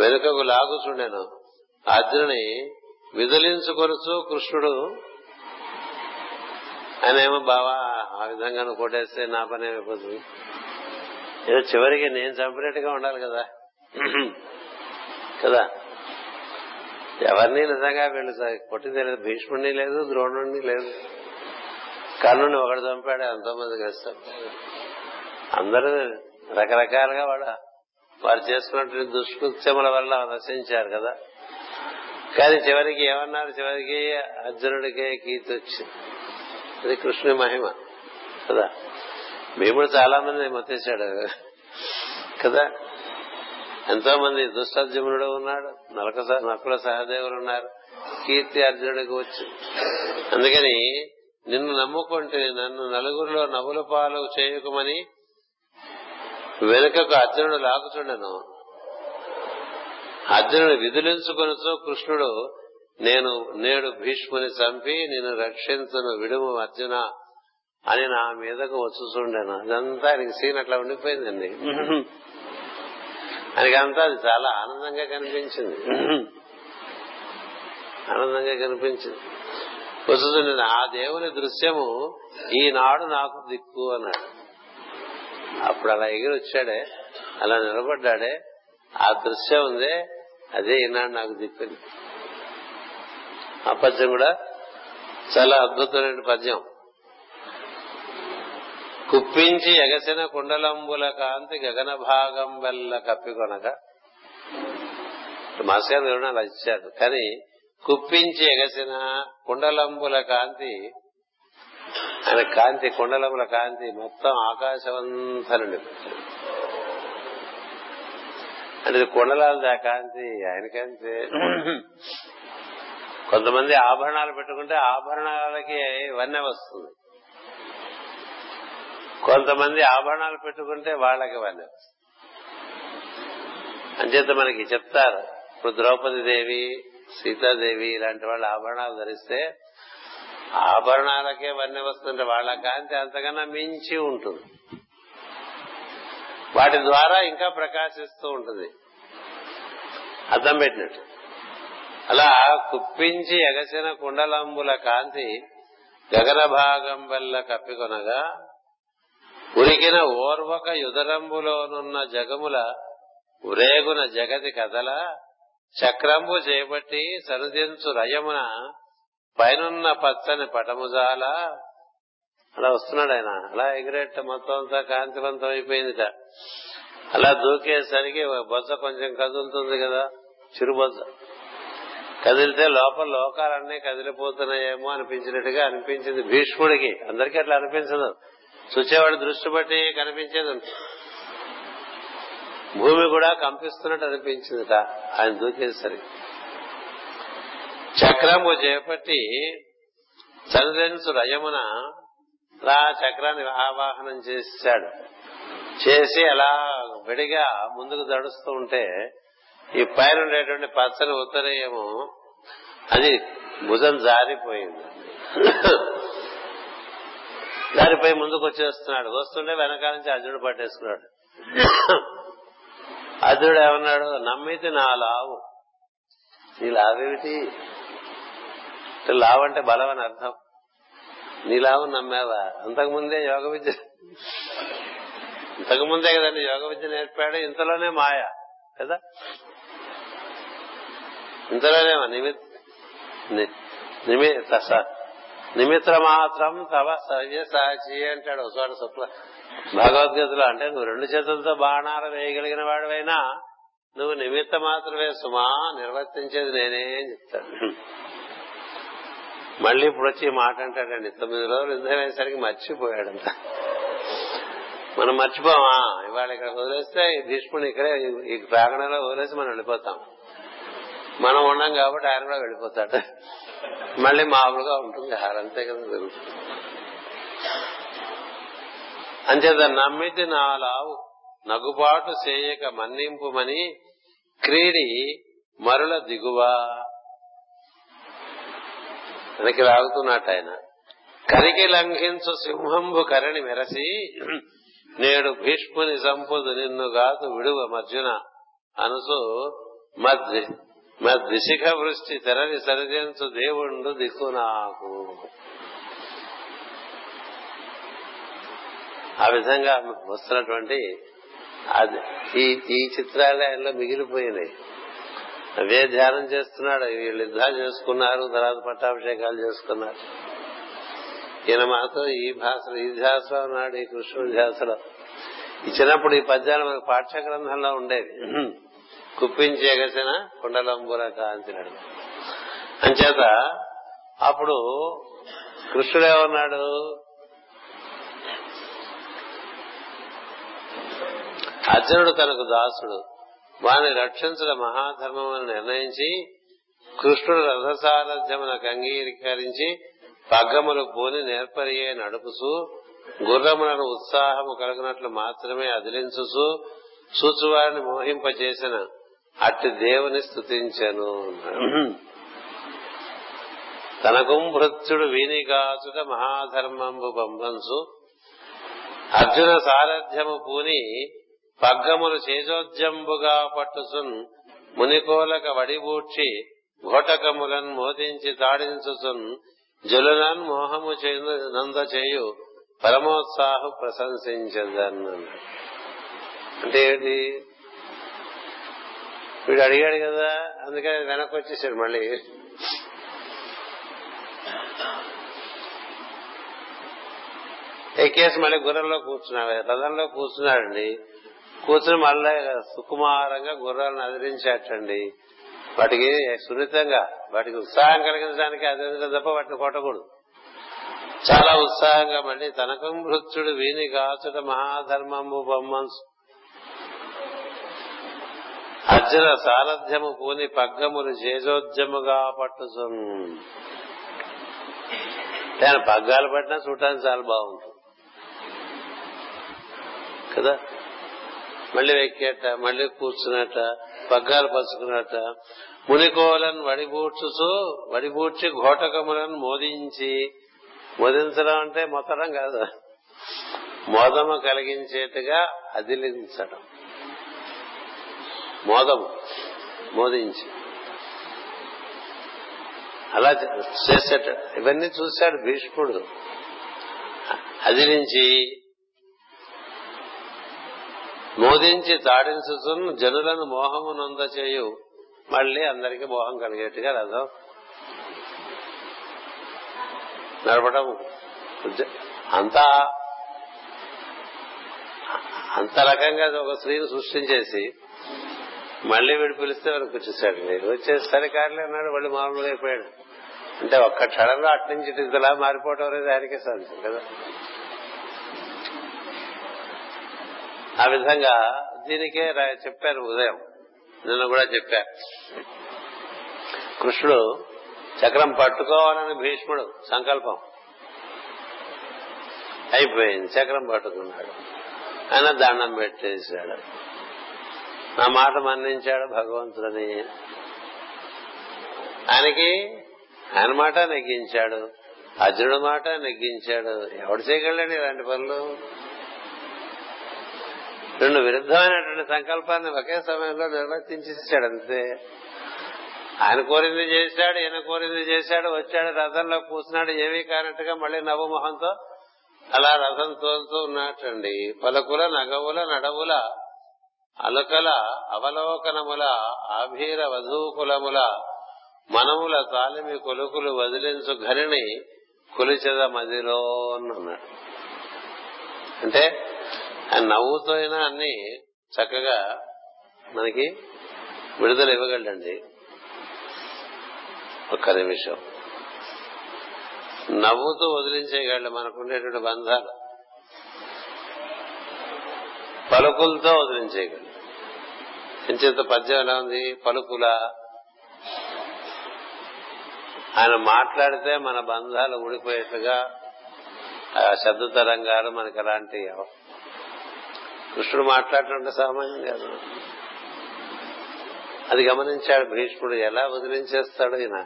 వెనుకకు లాగుచుండెను. అర్జునుని విదిలించుకొనుచు కృష్ణుడు ఆయనేమో బావా ఆ విధంగా కొట్టేస్తే నా పని ఏమైపోతుంది, ఏదో చివరికి నేను చంపినట్టుగా ఉండాలి కదా కదా. ఎవరిని నిజంగా వీళ్ళు కొట్టి తెలియదు. భీష్ముడిని లేదు, ద్రోణుడిని లేదు, కర్ణుని ఒకటి చంపాడు, ఎంతోమంది కలిసి అందరూ రకరకాలుగా వారు చేసుకున్న దుష్కృత్యముల వల్ల నశించారు కదా. కానీ చివరికి ఏమన్నారు? చివరికి అర్జునుడికే కీర్తి వచ్చింది. అది కృష్ణుని మహిమ కదా. భీముడు చాలా మంది మతేశాడు కదా. ఎంతో మంది దుష్టార్జునుడు ఉన్నాడు, నకుల సహదేవులు ఉన్నారు. కీర్తి అర్జునుడికి వచ్చు. అందుకని నిన్ను నమ్ముకుంటే నన్ను నలుగురిలో నవ్వుల పాలు చేయకుమని వెనుకకు అర్జునుడు లాగుచుండెను. అర్జునుడు విదిలించుకొనుచు కృష్ణుడు నేడు భీష్ముని చంపి నిన్ను రక్షించును విడుము అర్జున అని నా మీదకు వచ్చుచుండెను. అదంతా ఆయనకి సీన్ అట్లా ఉండిపోయిందండి. ఆయనకంతా అది చాలా ఆనందంగా కనిపించింది. వచ్చుచుండెను. ఆ దేవుని దృశ్యము ఈనాడు నాకు దిక్కు అన్నాడు. అప్పుడు అలా ఎగిరి వచ్చాడే, అలా నిలబడ్డాడే, ఆ దృశ్యం ఉందే అదే ఈనాడు నాకు దిక్కింది. ఆ పద్యం కూడా చాలా అద్భుతమైన పద్యం. కుప్పించి ఎగసిన కుండలంబుల కాంతి గగన భాగం వల్ల కప్పికొనగా, మాస్ గారు వివరణ అలా ఇచ్చారు. కానీ కుప్పించి ఎగసిన కుండలంబుల కాంతి, ఆయన కాంతి కుండలంబుల కాంతి మొత్తం ఆకాశం అంతా నిండిపోయింది. అంటే కుండలాలది ఆ కాంతి, ఆయన కాంతి. కొంతమంది ఆభరణాలు పెట్టుకుంటే ఆభరణాలకి వన్నె వస్తుంది, కొంతమంది ఆభరణాలు పెట్టుకుంటే వాళ్ళకి వన్నె వస్తుంది. అంచేత మనకి చెప్తారు, ఇప్పుడు ద్రౌపది దేవి, సీతాదేవి ఇలాంటి వాళ్ళు ఆభరణాలు ధరిస్తే ఆభరణాలకే వన్నె వస్తుంటే వాళ్ళ కాంతి అంతకన్నా మించి ఉంటుంది, వాటి ద్వారా ఇంకా ప్రకాశిస్తూ ఉంటుంది అద్దం పెట్టినట్టు. అలా కుప్పించి ఎగసిన కుండలంబుల కాంతి గగన భాగం వల్ల కప్పికొనగా, ఉరికిన ఓర్వక యుదరంబులోనున్న జగముల ఉరేగున జగతి కదల, చక్రంబు చేపట్టి సనుదించు రయమున పైనున్న పచ్చని పటముజాల. అలా వస్తున్నాడు ఆయన, అలా ఎగిరేట మొత్తం అంతా కాంతివంతం అయిపోయిందిట. అలా దూకేసరికి బొజ్జ కొంచెం కదులుతుంది కదా, చిరుబొజ్జ కదిలితే లోపల లోకాలన్నీ కదిలిపోతున్నాయేమో అనిపించినట్టుగా అనిపించింది భీష్ముడికి. అందరికీ అట్లా అనిపించదు, చూచేవాడి దృష్టి బట్టి కనిపించేది. భూమి కూడా కంపిస్తున్నట్టు అనిపించిందిట ఆయన దూకేసరికి. చక్రము చేపట్టి చంద్రన్సు రయమున, అలా చక్రాన్ని ఆవాహనం చేశాడు. చేసి అలా విడిగా ముందుకు నడుస్తూ ఉంటే ఈ పైన ఉండేటువంటి పచ్చని ఉత్తరేయము అది భుజం జారిపోయింది. జారిపోయి ముందుకు వచ్చేస్తున్నాడు, వస్తుంటే వెనకాల నుంచి అర్జునుడు పట్టేసుకున్నాడు. అర్జునుడు ఏమన్నాడు, నమ్మితే నా లావు, నీ లావేమిటి, లావంటే బలం అని అర్థం, నీ లావు నమ్మావా, అంతకుముందే యోగ విద్య, ఇంతకుముందే కదండి యోగ విద్య నేర్పాడు, ఇంతలోనే మాయ కదా, ఇంతలోనే నిమిత్ర మాత్రం తవ సవ్య సాచి అంటాడు ఒకసారి శుక్ల భగవద్గీతలో. అంటే నువ్వు రెండు చేతులతో బాణాలు వేయగలిగిన వాడివైనా నువ్వు నిమిత్త మాత్రమే సుమా, నిర్వర్తించేది నేనే అని చెప్తాడు. మళ్ళీ ఇప్పుడు వచ్చి మాట అంటాడండి, 9 రోజులు యుద్ధం అయ్యేసరికి మర్చిపోయాడంట. మనం మర్చిపోమా, ఇవాళ ఇక్కడ వదిలేస్తే భీష్ముని ఇక్కడే ఈ ప్రాంగణంలో వదిలేసి మనం వెళ్ళిపోతాం, మనం ఉన్నాం కాబట్టి ఆయన కూడా వెళ్ళిపోతాడు, మళ్ళీ మామూలుగా ఉంటుంది అంతే కదా జరుగుతుంది. అంచేత నమ్మితి నా లావు నగుబాటు చేయక మన్నింపుమని క్రీడి మరుల దిగువా. వెనక్కి లాగుతున్నట్టు ఆయన. కరికి లంఘించు సింహంబు కరణి మెరసి, నేడు భీష్ముని సంపదు నిన్నుగాదు విడువ మర్జున అనుసు, మద్దిశిఖ వృష్టి తెరని సరిదించు దేవుండు దిక్కు నాకు. ఆ విధంగా వస్తున్నటువంటి ఈ చిత్రాలే ఆయనలో మిగిలిపోయినాయి. అవే ధ్యానం చేస్తున్నాడు. వీళ్ళు యుద్ధాలు చేసుకున్నారు, తర్వాత పట్టాభిషేకాలు చేసుకున్నారు. ఈయన మాత్రం ఈ భాషలో ఈ ధ్యాసలో ఉన్నాడు, ఈ కృష్ణుడి ధ్యాసలో. ఇచ్చినప్పుడు ఈ పద్యాలు మనకు పాఠ్య గ్రంథంలో ఉండేవి, కుప్పించి ఎగసిన కుండలంబుల కాంతి. అంచేత అప్పుడు కృష్ణుడే ఉన్నాడు, అర్జునుడు తనకు దాసుడు, వాని రక్షించడం మహాధర్మం అని నిర్ణయించి కృష్ణుడు రథసారథ్యమునకు అంగీకరించి పగ్గములు పోని నేర్పరియే నడుపుసు, గుర్రములను ఉత్సాహము కలుగునట్లు మాత్రమే అదిలించుసు, సూచువారిని మోహింపజేసిన అట్టి దేవుని స్తుతించెను. తనకు భృత్యుడు వీనిగాచుట మహాధర్మంబు పంబంసు, అర్జున సారథ్యము పూని పగ్గములు చేజోద్యంబుగా పట్టుసున్, మునికోలక వడిబూడ్చి ఘోటకములను మోదించి తాడించుసున్, జలునన్ మోహము నంద చేయు పరమోత్సాహం ప్రశంసించదన్న. అంటే ఏంటి, వీడు అడిగాడు కదా అందుకని వెనక్కి వచ్చేసాడు. మళ్ళీ ఎక్కేసి మళ్ళీ గుర్రంలో కూర్చున్నాడు, రథంలో కూర్చున్నాడండి. కూర్చుని మళ్ళీ సుకుమారంగా గుర్రాలను అదిరించాటండి. వాటికి సున్నితంగా వాటికి ఉత్సాహం కలిగించడానికి అదిరించడం తప్ప వాటిని కొట్టకూడదు. చాలా ఉత్సాహంగా మళ్ళీ తనకు మృత్యుడు వీని కాచుట మహాధర్మము బొమ్మంసు అర్జున సారథ్యము పూని పగ్గములు చేజోద్యముగా పట్టుసు. నేను పగ్గాలు పట్టినా చూడటానికి చాలా బాగుంటుంది కదా. మళ్ళీ వెక్కేట, మళ్ళీ కూర్చున్నట, పగ్గాలు పరుచుకున్నట. మునికోలను వడిబూడ్చి ఘోటకములను మోదించి. మోదించడం అంటే మొత్తడం కాదు, మోదము కలిగించేట్టుగా అదిలించడం. మోదము మోదించి అలా చేసేట. ఇవన్నీ చూశాడు భీష్ముడు. అదిలించి మోదించి తాడించు జనులను మోహము నొంద చేయు. మళ్లీ అందరికీ మోహం కలిగేట్టుగా రథం నడపడం. అంత రకంగా ఒక స్త్రీని సృష్టించేసి మళ్లీ వీడు పిలిస్తే వరకు వచ్చేసాడు. నేను వచ్చేసరి కాడలే అన్నాడు, మళ్ళీ మామూలుగా అయిపోయాడు. అంటే ఒక్క క్షణంలో అట్నుంచి ఇదిలా మారిపోవటం అనేది ఆయనకే సాధ్యం కదా. ఆ విధంగా దీనికే చెప్పారు ఉదయం, నిన్న కూడా చెప్పారు. కృష్ణుడు చక్రం పట్టుకోవాలని భీష్ముడు సంకల్పం అయిపోయింది, చక్రం పట్టుకున్నాడు. ఆయన దండం పెట్టేశాడు. నా మాట మన్నించాడు భగవంతుడని. ఆయనకి ఆయన మాట నెగ్గించాడు, అర్జునుడి మాట నెగ్గించాడు. ఎవడు చేయగలండి ఇలాంటి పనులు? రెండు విరుద్ధమైనటువంటి సంకల్పాన్ని ఒకే సమయంలో నిర్వర్తించేసాడు. అంతే, ఆయన కోరింది చేశాడు, ఈయన కోరింది చేశాడు. వచ్చాడు, రథంలో కూర్చున్నాడు. ఏమీ కానట్టుగా మళ్ళీ నవమోహంతో అలా రథం తోలుతూ ఉన్నట్టండి. పలుకుల నగవుల నడవుల అలకల అవలోకనముల ఆభీర వధూకులముల మనముల తాలిమి కొలుకులు వదిలించు ఘనిని కొలిచెద మదిలో అన్నాడు. అంటే నవ్వుతో అయినా అన్ని చక్కగా మనకి విడుదల ఇవ్వగలండి. ఒక్క నిమిషం నవ్వుతూ వదిలించేయగలడు మనకుండేటువంటి బంధాలు. పలుకులతో వదిలించేయగలడు. ఇంచేత పద్యం ఎలా ఉంది, పలుకుల ఆయన మాట్లాడితే మన బంధాలు ఊడిపోయేట్లుగా ఆ శబ్ద తరంగాలు మనకు అలాంటి. కృష్ణుడు మాట్లాడుతుంటే సామాన్యం కాదు, అది గమనించాడు భీష్ముడు. ఎలా వదిలించేస్తాడు ఈయన,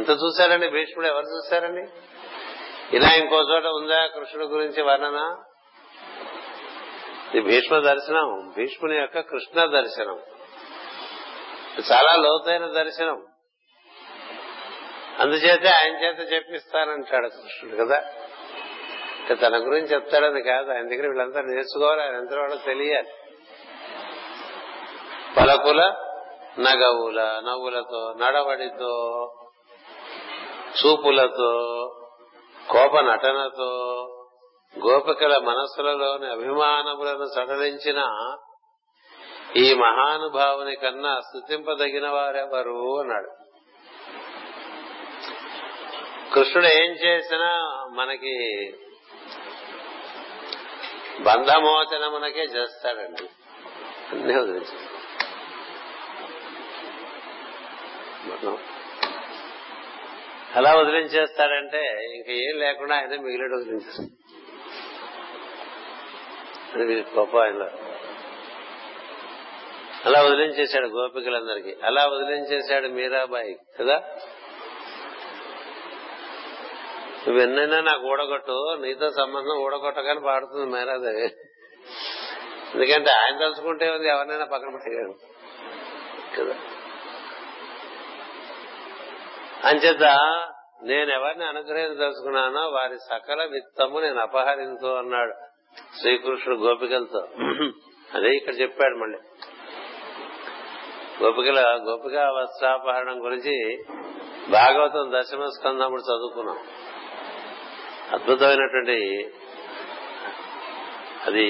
ఎంత చూశారండి భీష్ముడు, ఎవరు చూశారండి? ఇలా ఇంకో చోట ఉందా కృష్ణుడి గురించి వర్ణన? ఇది భీష్మ దర్శనం, భీష్ముని యొక్క కృష్ణ దర్శనం. చాలా లోతైన దర్శనం. అందుచేత ఆయన చేత చెప్పిస్తానంటాడు కృష్ణుడు కదా. తన గురించి చెప్తాడని కాదు, ఆయన దగ్గర వీళ్ళంతా నేర్చుకోవాలి, ఆయన ఎంత వాళ్ళకి తెలియాలి. పలకుల నగవుల నవ్వులతో, నడవడితో, చూపులతో, కోప నటనతో, గోపికల మనస్సులలోని అభిమానములను సడలించిన ఈ మహానుభావుని కన్నా స్తుతింపదగిన వారెవరు అన్నాడు. కృష్ణుడు ఏం చేసినా మనకి బంధమోచనమునకే చేస్తాడండి. అన్నీ వదిలించాడు. అలా వదిలించేస్తాడంటే ఇంక ఏం లేకుండా ఆయన మిగిలిన వదిలించేస్తాడు. గొప్ప ఆయన అలా వదిలించేశాడు గోపికలందరికీ. అలా వదిలించేశాడు మీరాబాయి కదా. నువ్వెన్నైనా నాకు ఊడగొట్టు, నీతో సంబంధం ఊడగొట్టగానే పాడుతుంది మేరాదేవి. ఎందుకంటే ఆయన తలుచుకుంటే ఉంది, ఎవరినైనా పక్కన పెట్టాడు కదా. అంచేత నేనెవరిని అనుగ్రహించదలుచుకున్నానో వారి సకల విత్తము నేను అపహరించు అన్నాడు శ్రీకృష్ణుడు గోపికలతో. అదే ఇక్కడ చెప్పాడు మళ్ళీ. గోపిక వస్త్రాపహరణం గురించి భాగవతం 10వ స్కంధం చదువుకున్నాం. అద్భుతమైనటువంటి అది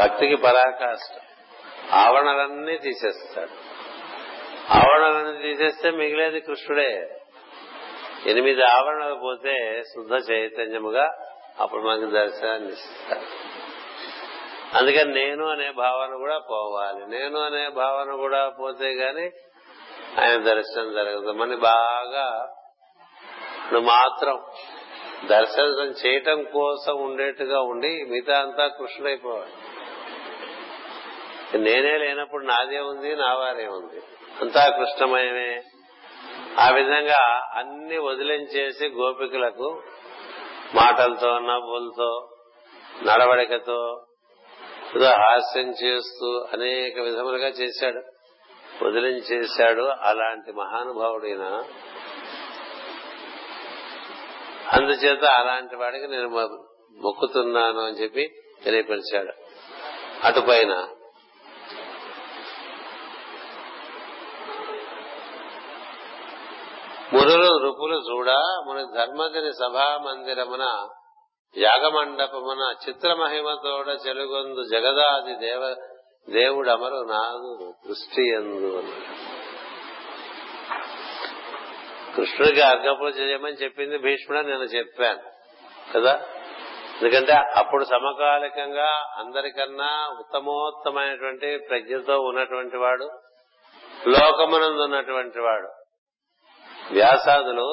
భక్తికి పరాకాష్ట. ఆవరణలన్నీ తీసేస్తాడు. ఆవరణలన్నీ తీసేస్తే మిగిలేది కృష్ణుడే. 8 ఆవరణలు పోతే శుద్ధ చైతన్యముగా అప్పుడు మనకి దర్శనాన్ని ఇస్తాడు. అందుకని నేను అనే భావన కూడా పోవాలి. నేను అనే భావన కూడా పోతే గాని ఆయన దర్శనం జరగదు. మన బాగా నువ్వు మాత్రం దర్శనం చేయటం కోసం ఉండేట్టుగా ఉండి మిగతా అంతా కృష్ణుడైపోవాలి. నేనే లేనప్పుడు నాదే ఉంది, నా వారే ఉంది, అంతా కృష్ణమయమే. ఆ విధంగా అన్ని వదిలించేసి గోపికలకు మాటలతో, నవ్వులతో, నడవడికతో, హాస్యం చేస్తూ అనేక విధములుగా చేశాడు, వదిలించేశాడు. అలాంటి మహానుభావుడైన, అందుచేత అలాంటి వాడికి నేను మొక్కుతున్నాను అని చెప్పి తెలియపరిచాడు. అటుపైన మునులు రుపులు చూడ ముని ధర్మదిని సభామందిరమున యాగమండపమున చిత్రమహిమతోడ చెలుగొందు జగదాది దేవుడు అమరు నాదు దృష్టి ఎందు. కృష్ణుడికి అర్ఘపూజ చేయమని చెప్పింది భీష్ముడు నేను చెప్పాను కదా. ఎందుకంటే అప్పుడు సమకాలికంగా అందరికన్నా ఉత్తమోత్తమైనటువంటి ప్రజ్ఞతో ఉన్నటువంటి వాడు, లోకమునందు ఉన్నటువంటి వాడు వ్యాసాదులు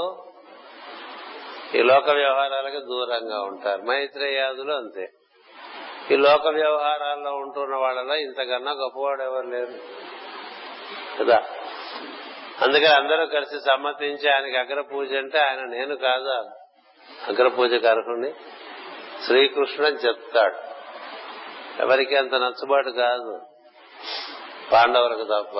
ఈ లోక వ్యవహారాలకు దూరంగా ఉంటారు. మైత్రేయాదులు అంతే. ఈ లోక వ్యవహారాల్లో ఉంటున్న వాళ్ళలో ఇంతకన్నా గొప్పవాడు ఎవరు లేరు కదా. అందుకని అందరూ కలిసి సమ్మతించి ఆయనకి అగ్రపూజ అంటే ఆయన నేను కాదా అగ్రపూజకు అర్హుణ్ణి శ్రీకృష్ణుడు అని చెప్తాడు. ఎవరికి అంత నచ్చుబాటు కాదు, పాండవులకు తప్ప.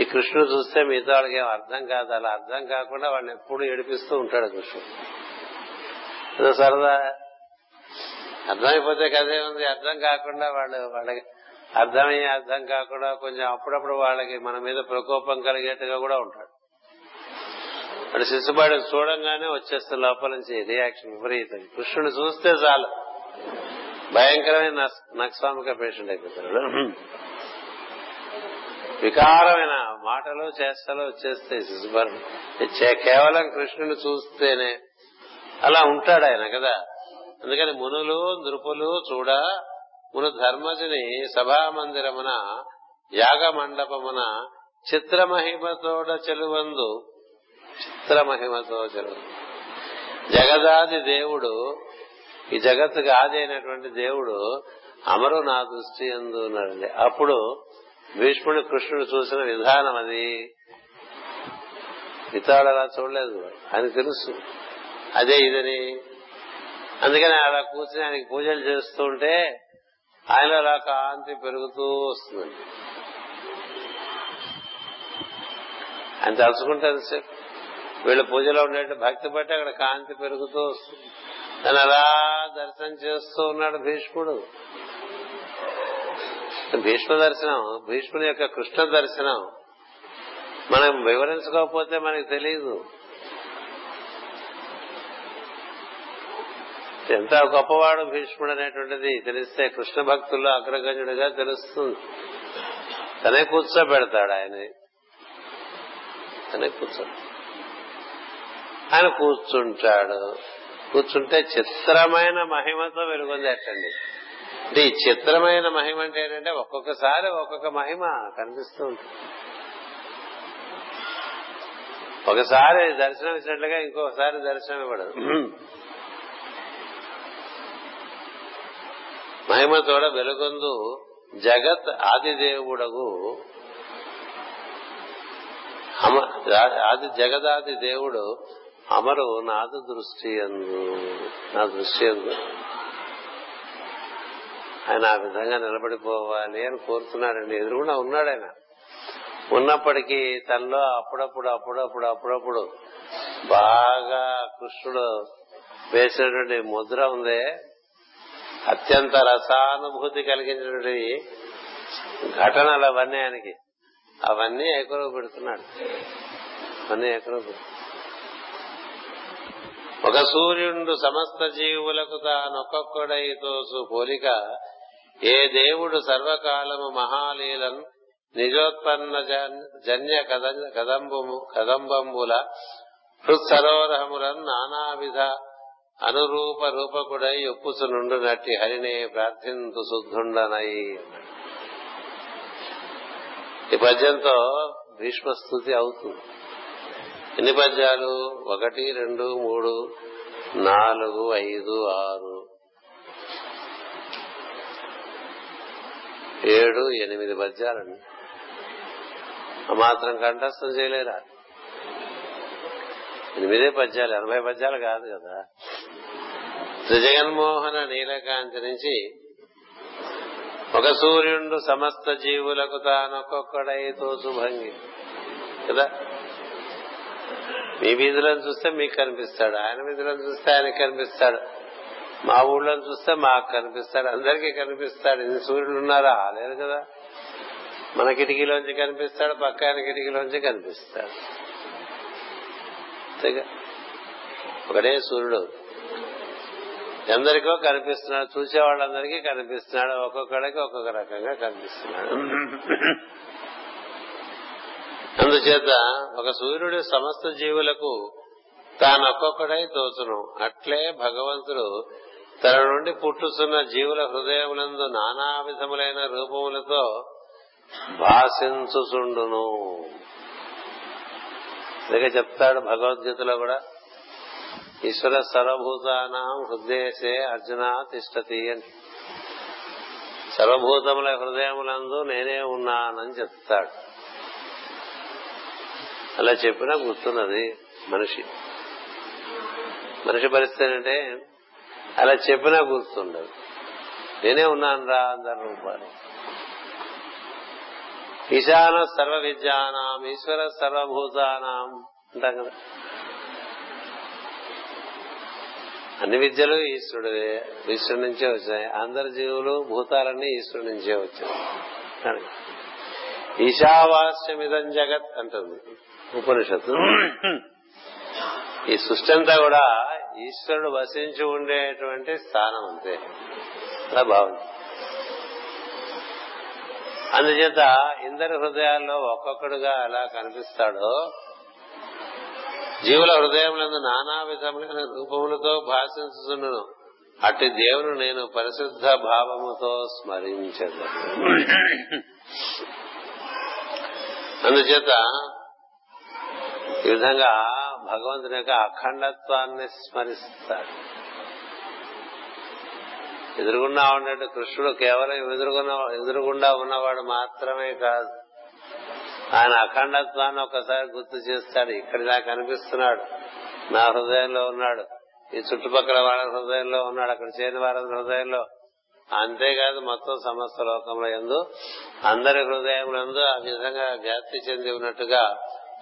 ఈ కృష్ణుడు చూస్తే మిగతా వాళ్ళకి ఏం అర్థం కాదు. అలా అర్థం కాకుండా వాడిని ఎప్పుడు ఏడిపిస్తూ ఉంటాడు కృష్ణుడు. ఏదో సరదా అర్థమైపోతే కదే ఉంది. అర్థం కాకుండా వాళ్ళకి అర్థమయ్యే అర్థం కాకుండా కొంచెం అప్పుడప్పుడు వాళ్ళకి మన మీద ప్రకోపం కలిగేట్టుగా కూడా ఉంటాడు. వాడు శిశుపాడు చూడంగానే వచ్చేస్తే లోపల నుంచి రియాక్షన్ విపరీతం. కృష్ణుడు చూస్తే చాలు భయంకరమైన నక్సామిక పేషెంట్ అయిపోతాడు. వికారమైన మాటలు చేస్తలు వచ్చేస్తాయి శిశుపాడు కేవలం కృష్ణుని చూస్తేనే. అలా ఉంటాడు ఆయన కదా. అందుకని మునులు నృపులు చూడ మును ధర్మజుని సభామందిరమున యాగమండపమున చిత్రమహిమతో చెలువందు జగదాది దేవుడు, ఈ జగత్తుకు ఆది అయినటువంటి దేవుడు అమరు నా దృష్టి ఎందు ఉన్నాడండి. అప్పుడు భీష్ముడు కృష్ణుడు చూసిన విధానం అది. ఇతడు అలా చూడలేదు, ఆయన తెలుసు అదే ఇదని. అందుకని అలా కూర్చుని ఆయనకి పూజలు చేస్తుంటే ఆయన అలా కాంతి పెరుగుతూ వస్తుందండి. ఆయన తలుచుకుంటారు సార్ వీళ్ళ పూజలో ఉండే భక్తి బట్టి అక్కడ కాంతి పెరుగుతూ వస్తుంది. తను అలా దర్శనం చేస్తూ ఉన్నాడు భీష్ముడు. భీష్మ దర్శనం, భీష్ముని యొక్క కృష్ణ దర్శనం మనం వివరించుకోకపోతే మనకు తెలియదు. ఎంత గొప్పవాడు భీష్ముడు అనేటువంటిది తెలిస్తే కృష్ణ భక్తుల్లో అగ్రగణ్యుడిగా తెలుస్తుంది. తనే కూర్చోబెడతాడు ఆయన్ని. ఆయన కూర్చుంటాడు. కూర్చుంటే చిత్రమైన మహిమతో వెలుగొందేటండి. అంటే ఈ చిత్రమైన మహిమ అంటే ఏంటంటే ఒక్కొక్కసారి ఒక్కొక్క మహిమ కనిపిస్తూ ఉంటుంది. ఒకసారి దర్శనం ఇచ్చినట్లుగా ఇంకొకసారి దర్శనం ఇవ్వడదు. మహిమతోడ వెలుగొందు జగత్ ఆదిదేవుడగు జగదాది దేవుడు అమరు నా దృష్టి యందు ఆయన ఆ విధంగా నిలబడిపోవాలి అని కోరుతున్నాడండి. ఎదురుగుండా ఉన్నాడు ఆయన. ఉన్నప్పటికీ తనలో అప్పుడప్పుడు బాగా కృష్ణుడు వేసినటువంటి ముద్ర ఉందే, అత్యంత రసానుభూతి కలిగించినటువంటి ఘటనలు అవన్నీ ఆయనకి, అవన్నీ ఏకరవ పెడుతున్నాడు. ఒక సూర్యుడు సమస్త జీవులకు తానొక్కొక్కడైతోసు పోలిక ఏ దేవుడు సర్వకాలము మహాలీలను నిజోత్పన్న జన్య కదంబంబుల హృత్సరోరహములను నానావిధ అనురూప రూపకుడై ఒప్పుసు నుండు నట్టి హరినే ప్రార్థింతు శుద్ధుండనై. ఈ పద్యంతో భీష్మ స్తుతి అవుతుంది. ఎన్ని పద్యాలు? 1, 2, 3, 4, 5, 6, 7, 8 పద్యాలండి. మాత్రం కంఠస్థం చేయలేరా? 8 పద్యాలు, 80 పద్యాలు కాదు కదా. జగన్మోహన నీలకాంతి నుంచి ఒక సూర్యుడు సమస్త జీవులకు తానొక్కొక్కడైతో శుభంగి కదా. మీ వీధులను చూస్తే మీకు కనిపిస్తాడు, ఆయన వీధులను చూస్తే ఆయనకు కనిపిస్తాడు, మా ఊళ్ళోని చూస్తే మాకు కనిపిస్తాడు, అందరికీ కనిపిస్తాడు. ఇన్ని సూర్యుడు ఉన్నారా? లేదు కదా. మన కిటికీలోంచి కనిపిస్తాడు, పక్క ఆయన కిటికీలోంచి కనిపిస్తాడు. ఒకటే సూర్యుడు అందరికో కనిపిస్తున్నాడు, చూసేవాళ్ళందరికీ కనిపిస్తున్నాడు, ఒక్కొక్కడికి ఒక్కొక్క రకంగా కనిపిస్తున్నాడు. అందుచేత ఒక సూర్యుడు సమస్త జీవులకు తానొక్కొక్కడై తోచును. అట్లే భగవంతుడు తన నుండి పుట్టుతున్న జీవుల హృదయములందు నానా విధములైన రూపములతో భాషించుచుండును. అందుకే చెప్తాడు భగవద్గీతలో కూడా, ఈశ్వర సర్వభూతానాం హృదయసే అర్జున తిష్టతి అని. సర్వభూతముల హృదయములందు నేనే ఉన్నానని చెప్తాడు. అలా చెప్పినా గుర్తున్నది మనిషి. మనిషి పరిస్థితి అంటే అలా చెప్పినా గుర్తుండదు. నేనే ఉన్నాను రా అందరి రూపాయలు. ఈశాన సర్వ విద్యానాం ఈశ్వర సర్వభూతానాం అంటాం కదా. అన్ని విద్యలు ఈశ్వరుడి నుంచే వచ్చాయి. అందరి జీవులు భూతాలన్నీ ఈశ్వరుడి నుంచే వచ్చాయి. ఈశావాస్యమిదం జగత్ అంటుంది ఉపనిషత్తు. ఈ సృష్టి అంతా కూడా ఈశ్వరుడు వసించి ఉండేటువంటి స్థానం, అంతే అలా బాగుంది. అందుచేత ఇందరి హృదయాల్లో ఒక్కొక్కడుగా అలా కనిపిస్తాడో, జీవుల హృదయములందు నానా విధమైన రూపములతో భాషించుచుండును. అట్టి దేవుని నేను పరిశుద్ధ భావముతో స్మరించదు. అందుచేత ఈ విధంగా భగవంతుని యొక్క అఖండత్వాన్ని స్మరిస్తాడు. ఎదురుగుండా ఉన్నట్టు కృష్ణుడు కేవలం ఎదురుగుండా ఉన్నవాడు మాత్రమే కాదు, ఆయన అఖండత్వాన్ని ఒకసారి గుర్తు చేస్తాడు. ఇక్కడ నాకు అనిపిస్తున్నాడు, నా హృదయంలో ఉన్నాడు, ఈ చుట్టుపక్కల వాళ్ళ హృదయంలో ఉన్నాడు, అక్కడ చేరిన వారి హృదయంలో, అంతేకాదు మొత్తం సమస్త లోకంలో యందు అందరి హృదయములందు ఆ విధంగా వ్యాప్తి చెంది ఉన్నట్టుగా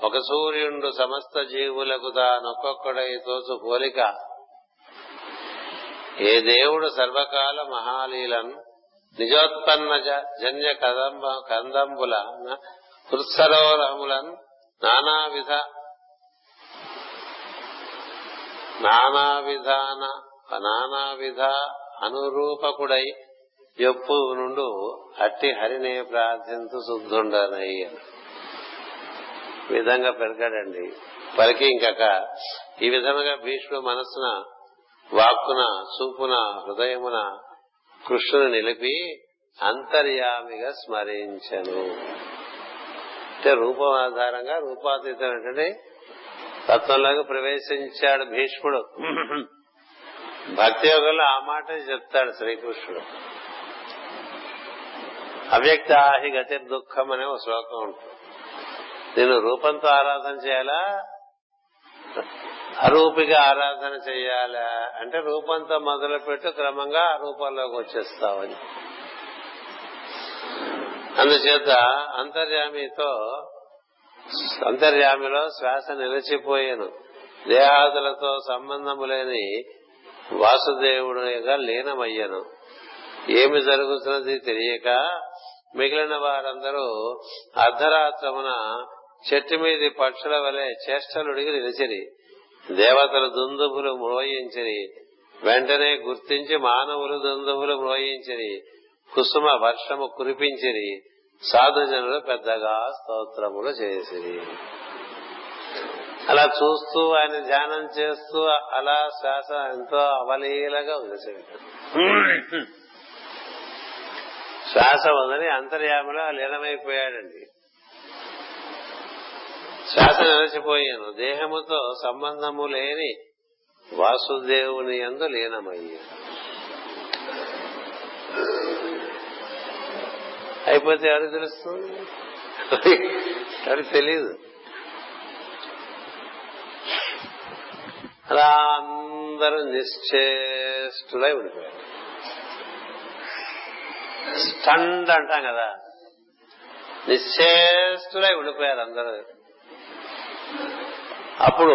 ఒక సూర్యుడు సమస్త జీవులకు తానొక్కొక్కడై తోచు పోలిక ఏ దేవుడు సర్వకాల మహాలీలను నిజోత్పన్న జన్య కందంబుల హృత్సరోరహములను నానావిధ అనురూపకుడై ఎప్పు నుండు అట్టి హరినే ప్రార్థింతు శుద్ధుండనై అని విధంగా పెరిగాడండి. పలికి ఇంకాక ఈ విధముగా భీష్ముడు మనస్సున, వాక్కున, చూపున, హృదయమున కృష్ణుని నిలిపి అంతర్యామిగా స్మరించను. అంటే రూపం ఆధారంగా రూపాతీతమైనటువంటి తత్వంలోకి ప్రవేశించాడు భీష్ముడు. భక్తి యోగంలో ఆ మాట చెప్తాడు శ్రీకృష్ణుడు. అవ్యక్త ఆహి గతి దుఃఖం అనే ఒక శ్లోకం ఉంటుంది. నేను రూపంతో ఆరాధన చేయాలా, అరూపిగా ఆరాధన చేయాలా అంటే రూపంతో మొదలుపెట్టు క్రమంగా ఆ రూపంలోకి వచ్చేస్తామని. అందుచేత అంతర్యామితో అంతర్యామిలో శ్వాస నిలిచిపోయేను, దేహాదులతో సంబంధము లేని వాసుదేవుడిగా లీనమయ్యను. ఏమి జరుగుతున్నది తెలియక మిగిలిన వారందరూ అర్ధరాత్రమున చెట్టు మీది పక్షుల వలె చేష్టలుడిగి నిలిచిరి. దేవతల దుందుబులు మ్రోయించిరి. వెంటనే గుర్తించి మానవులు దుందుబులు మ్రోయించిరి. కుసుమ వర్షము కురిపించిరి. సాధుజనులు పెద్దగా స్తోత్రములు చేసిరి. అలా చూస్తూ ఆయన ధ్యానం చేస్తూ అలా శ్వాస ఎంతో అవలీలగా వదిలేసేది. శ్వాస ఉందని అంతర్యామిలో లీనమైపోయాడండి. శ్వాస నిలిచిపోయాను, దేహముతో సంబంధము లేని వాసుదేవుని యందు లీనమయ్యాను. అయిపోతే ఎవరికి తెలుస్తుంది? ఎవరికి తెలీదు. అలా అందరూ నిశ్చేష్టులై ఉండిపోయారు. స్టండ్ అంటాం కదా, నిశ్చేష్టులై ఉండిపోయారు అందరూ. అప్పుడు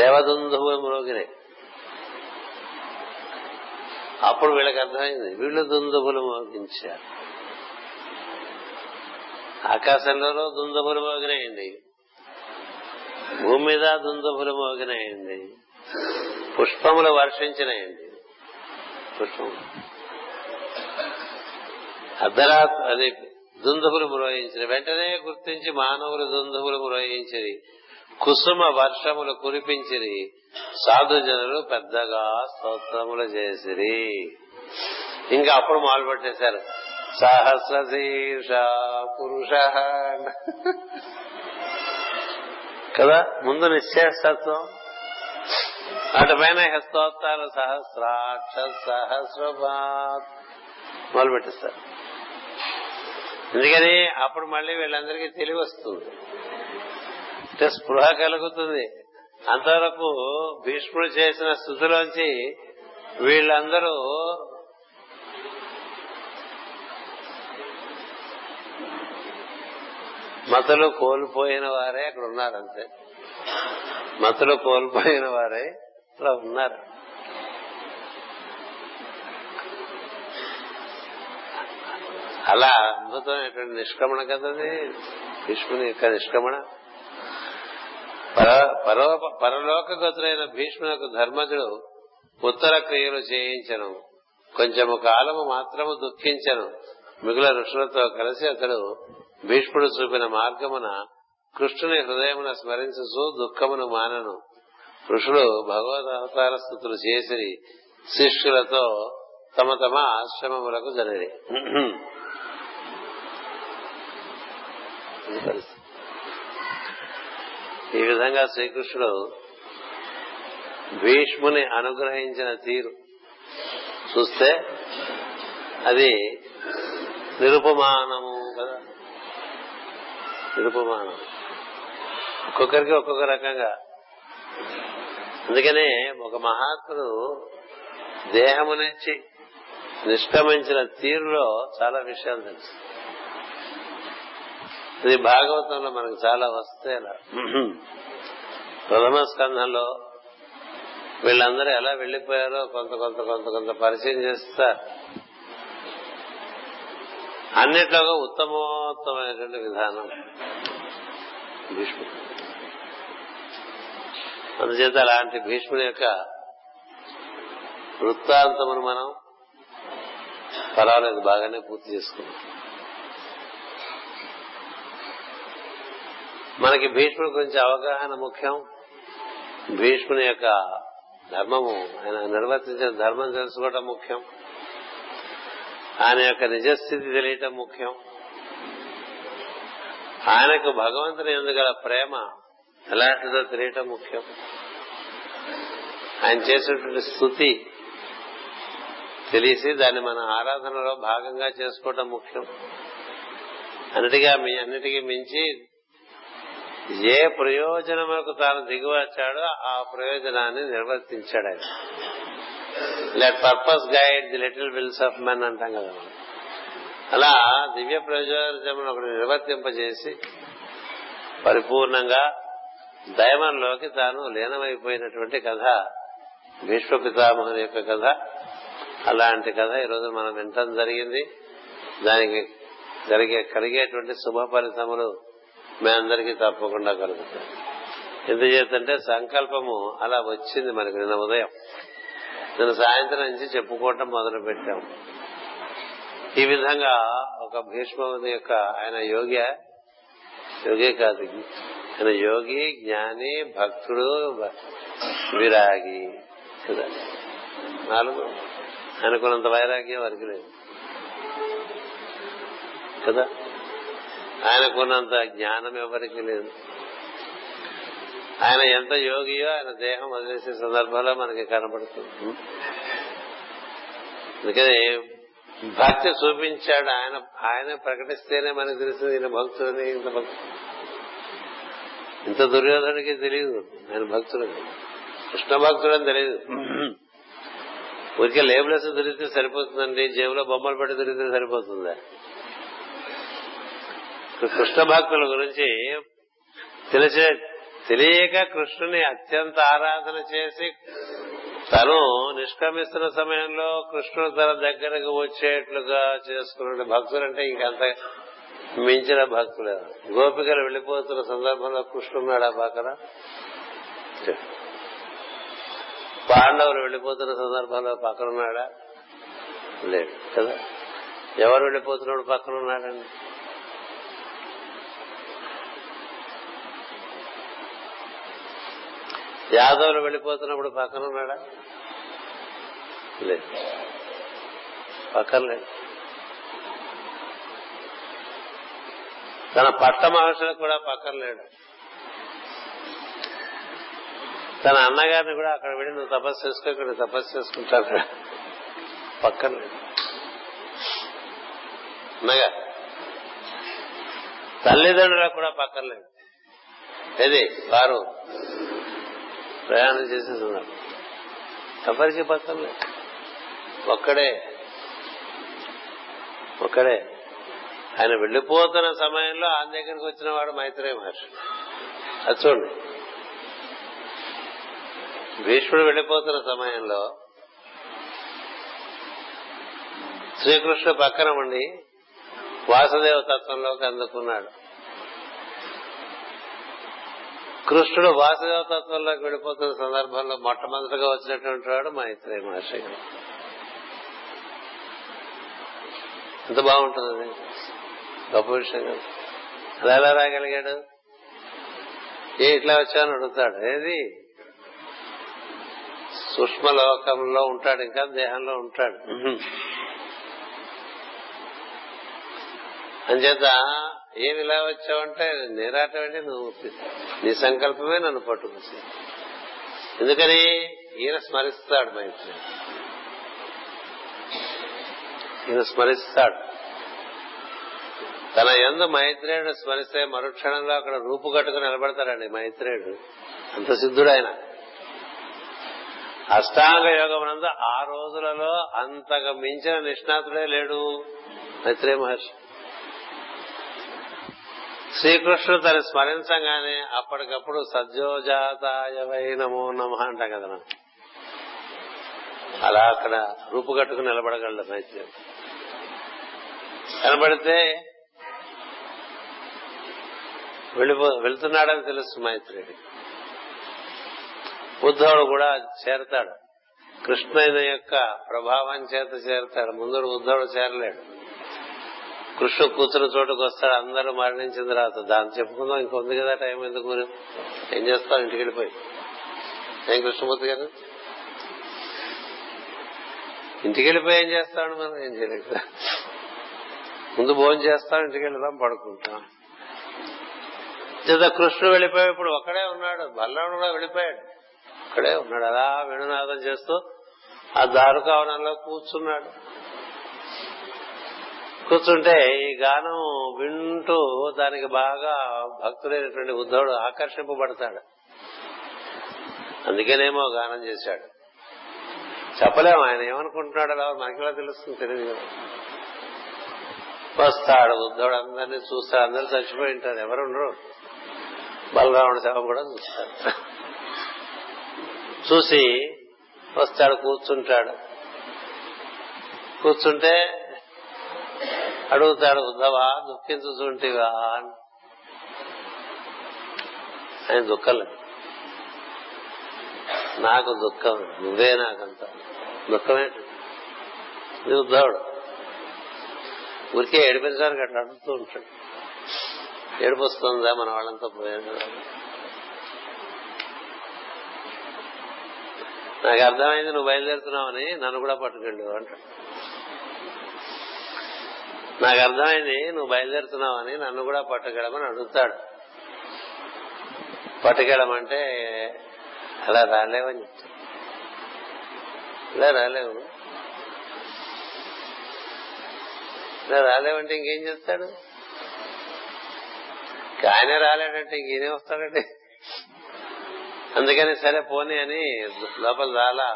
దేవదుందువు మ్రోగినాయి. అప్పుడు వీళ్ళకి అర్థమైంది, వీళ్ళు దుందుబులు మోగించారు. ఆకాశంలో దుందుబులు మోగినాయండి, భూమి మీద దుందుబులు మోగినాయండి, పుష్పములు వర్షించినాయండి. పుష్పములు అర్ధరాత్రి అది దుందుబులు మ్రోయించింది. వెంటనే గుర్తించి మానవులు దుందుబులు మ్రోయించిరి. కుసుమ వర్షములు కురిపించిరి. సాధుజనులు పెద్దగా స్తోత్రములు చేసిరి. ఇంకా అప్పుడు మొదలు పెట్టేశారు, సహస్రశీర్ష పురుష కదా. ముందు నిశ్చేష్టత్వం, అటుపైన స్తోత్రాలు సహస్రాక్ష సహస్రపాత్ మొదలు పెట్టేస్తారు. అందుకని అప్పుడు మళ్ళీ వీళ్ళందరికీ తెలివి వస్తుంది, స్పృహ కలుగుతుంది. అంతవరకు భీష్ముడు చేసిన స్థుతిలోంచి వీళ్ళందరూ మతలు కోల్పోయిన వారే అక్కడ ఉన్నారు. అంతే, మతలు కోల్పోయిన వారే అక్కడ ఉన్నారు. అలా అద్భుతమైనటువంటి నిష్క్రమణ కదండి భీష్ముని యొక్క నిష్క్రమణ. పరలోకగతులైన భీష్మునకు ధర్మజుడు ఉత్తర క్రియలు చేయించను. కొంచెము కాలము మాత్రము దుఃఖించను. మిగుల ఋషులతో కలిసి అతడు భీష్ముడు చూపిన మార్గమున కృష్ణుని హృదయమున స్మరించుచు దుఃఖమును మానను. ఋషులు భగవద్ అవతార స్థుతులు చేసి శిష్యులతో తమ తమ ఆశ్రమములకు జరిగి ఈ విధంగా శ్రీకృష్ణుడు భీష్ముని అనుగ్రహించిన తీరు చూస్తే అది నిరుపమానము కదా. నిరుపమానం, ఒక్కొక్కరికి ఒక్కొక్క రకంగా. అందుకనే ఒక మహాత్ముడు దేహము నుంచి నిష్క్రమించిన తీరులో చాలా విషయాలు తెలుసు. ఇది భాగవతంలో మనకు చాలా వస్తే ప్రథమ స్కంధంలో వీళ్ళందరూ ఎలా వెళ్లిపోయారో కొంత కొంత కొంత కొంత పరిచయం చేస్తారు. అన్నిట్లో ఉత్తమోత్తమైనటువంటి విధానం భీష్ముడు. అందుచేత అలాంటి భీష్ముడి యొక్క వృత్తాంతమును మనం పర్వాలేదు బాగానే పూర్తి చేసుకున్నాం. మనకి భీష్ముడి గురించి అవగాహన ముఖ్యం. భీష్ముని యొక్క ధర్మము, ఆయన నిర్వర్తించిన ధర్మం తెలుసుకోవడం ముఖ్యం. ఆయన యొక్క నిజస్థితి తెలియటం ముఖ్యం. ఆయనకు భగవంతుని యందు గల ప్రేమ ఎలాంటిదో తెలియటం ముఖ్యం. ఆయన చేసినటువంటి స్తుతి తెలిసి దాన్ని మన ఆరాధనలో భాగంగా చేసుకోవటం ముఖ్యం. అన్నిటికీ మించి ఏ ప్రయోజనములకు తాను దిగివచ్చాడో ఆ ప్రయోజనాన్ని నిర్వర్తించాడు ఆయన. Let purpose guide the little wills of men అంటాం కదా. అలా దివ్య ప్రయోజనం ఒకటి నిర్వర్తింపజేసి పరిపూర్ణంగా దైవంలోకి తాను లీనమైపోయినటువంటి కథ భీష్మ పితామహుని యొక్క కథ. అలాంటి కథ ఈరోజు మనం వినటం జరిగింది. దానికి కలిగేటువంటి శుభ ఫలితములు మీ అందరికీ తప్పకుండా కలుగుతాయి. ఎందుచేతంటే సంకల్పము అలా వచ్చింది మనకి నిన్న ఉదయం, నిన్న సాయంత్రం నుంచి చెప్పుకోవటం మొదలు పెట్టాము. ఈ విధంగా ఒక భీష్ముని యొక్క ఆయన యోగే కాదు, ఆయన యోగి, జ్ఞాని, భక్తుడు, విరాగి కదా. నాలుగు అనుకున్నంత వైరాగ్యం వారికి లేదు కదా, ఆయనకున్నంత జ్ఞానం ఎవరికి లేదు. ఆయన ఎంత యోగియో ఆయన దేహం వదిలేసే సందర్భంలో మనకి కనబడుతుంది. అందుకని భక్తి చూపించాడు ఆయన, ఆయన ప్రకటిస్తేనే మనకు తెలిసింది ఈయన భక్తులని. ఇంత భక్తుడు, ఇంత దుర్యోధనుడికి తెలియదు ఆయన భక్తులని, కృష్ణ భక్తుడని తెలియదు. ఊరికే లేబులెస్ దొరికితే సరిపోతుందండి, జేబులో బొమ్మలు పెట్టి దొరికితే సరిపోతుందా? కృష్ణ భక్తుల గురించి తెలియక కృష్ణుని అత్యంత ఆరాధన చేసి తను నిష్క్రమిస్తున్న సమయంలో కృష్ణుడు తన దగ్గరకు వచ్చేట్లుగా చేసుకున్న భక్తులు అంటే ఇంకంత మించిన భక్తులు. గోపికలు వెళ్లిపోతున్న సందర్భంలో కృష్ణున్నాడా పక్కన? పాండవులు వెళ్లిపోతున్న సందర్భంలో పక్కనున్నాడా? లేదు కదా. ఎవరు వెళ్లిపోతున్నాడు పక్కనున్నాడండి? యాదవులు వెళ్లిపోతున్నప్పుడు పక్కనున్నాడా? లేదు, పక్కనలేదు. తన పట్ట మహర్షులకు కూడా పక్కనలేడు. తన అన్నగారిని కూడా అక్కడ వెళ్ళి నువ్వు తపస్సు చేసుకో, ఇక్కడ తపస్సు చేసుకుంటాను పక్కనలేడు. అన్నగా తల్లిదండ్రులకు కూడా పక్కనలేడు. ఏది వారు ప్రయాణం చేసేస్తున్నాడు, ఎవరికి పక్కన లేదు, ఒక్కడే. ఆయన వెళ్లిపోతున్న సమయంలో ఆయన దగ్గరికి వచ్చిన వాడు మైత్రేయ మహర్షి. అది చూడండి, భీష్ముడు వెళ్లిపోతున్న సమయంలో శ్రీకృష్ణుడు పక్కన ఉండి వాసుదేవ తత్వంలోకి అందుకున్నాడు. కృష్ణుడు వాసుదేవ తత్వంలోకి వెళ్ళిపోతున్న సందర్భంలో మొట్టమొదటిగా వచ్చినటువంటి వాడు మైత్రేయ మహర్షి. ఎంత బాగుంటుంది అది, గొప్ప విషయం కదా. అలా ఎలా రాగలిగాడు? ఏ ఇట్లా వచ్చావని అడుగుతాడు. ఏది సూక్ష్మలోకంలో ఉంటాడు, ఇంకా దేహంలో ఉంటాడు. అంచేత ఏమి ఇలా వచ్చావంటే నేరాటమంటే నువ్వు నీ సంకల్పమే నన్ను పట్టుకొచ్చి. ఎందుకని ఈయన స్మరిస్తాడు, మైత్రి ఈయన స్మరిస్తాడు. తన యందు మైత్రేయుడు స్మరిస్తే మరుక్షణంలో అక్కడ రూపు కట్టుకుని నిలబడతాడండి మైత్రేయుడు. అంత సిద్ధుడు ఆయన. అష్టాంగ యోగమునందు ఆ రోజులలో అంతగా మించిన నిష్ణాతుడే లేడు మైత్రేయ మహర్షి. శ్రీకృష్ణుడు తను స్మరించగానే అప్పటికప్పుడు సద్యోజాతాయవై నమో నమః అంట కదా మనం, అలా అక్కడ రూపుగట్టుకుని నిలబడగలడు మైత్రేయుడు. కనబడితే వెళ్తున్నాడని తెలుసు మైత్రేయుడు. ఉద్ధవుడు కూడా చేరతాడు, కృష్ణుని యొక్క ప్రభావం చేత చేరతాడు. ముందు ఉద్ధవుడు చేరలేడు, కృష్ణుడు కూతురు చోటుకు వస్తాడు. అందరూ మరణించిన తర్వాత దాన్ని చెప్పుకుందాం, ఇంకొంది కదా టైం, ఎందుకు ఏం చేస్తావు, ఇంటికి వెళ్ళిపోయి ఏం కృష్ణమూర్తి గారు ఇంటికి వెళ్ళిపోయి ఏం చేస్తాడు, మనం ఏం చేయలేదు, ముందు భోజనం చేస్తాం, ఇంటికి వెళ్దాం, పడుకుంటాం. కృష్ణుడు వెళ్ళిపోయేప్పుడు ఒక్కడే ఉన్నాడు, బల్లవుడు కూడా వెళ్ళిపోయాడు, ఒక్కడే ఉన్నాడు. అలా వేణునాదం చేస్తూ ఆ దారుకావనంలో కూర్చున్నాడు. కూర్చుంటే ఈ గానం వింటూ దానికి బాగా భక్తుడైనటువంటి ఉద్ధవుడు ఆకర్షింపబడతాడు. అందుకేనేమో గానం చేశాడు. చెప్పలేము ఆయన ఏమనుకుంటున్నాడు, అలా మనకి ఎలా తెలుస్తుంది, తెలియదు. వస్తాడు ఉద్ధవుడు, అందరినీ చూస్తాడు, అందరూ చచ్చిపోయి ఉంటారు, ఎవరు ఉండరు. బలరాముడి శవం కూడా చూస్తాడు, చూసి వస్తాడు, కూర్చుంటాడు. కూర్చుంటే అడుగుతాడు, ఉద్ధవా దుఃఖించుచుంటివా అని. ఆయన దుఃఖం లేదు, నాకు దుఃఖం, నువ్వే నాకంత దుఃఖమేంటి. ఇది ఉద్ధవుడు ఊరికే ఏడిపించడానికి అట్లా అడుగుతూ ఉంటాడు. ఏడుపు వస్తుందా మన వాళ్ళంతా పోయాడు. నాకు అర్థమైంది నువ్వు బయలుదేరుతున్నావని, నన్ను కూడా పట్టుకెళ్ళు అంటాడు. నాకు అర్థమైంది నువ్వు బయలుదేరుతున్నావని నన్ను కూడా పట్టుకెళ్ళమని అడుగుతాడు. పట్టుకెళ్ళమంటే అలా రాలేవని చెప్తాడు. ఇలా రాలేవు, ఇలా రాలేవంటే ఇంకేం చేస్తాడు? ఆయనే రాలేడంటే ఇంకేనే వస్తాడండి. అందుకని సరే పోనీ అని లోపల రాలా,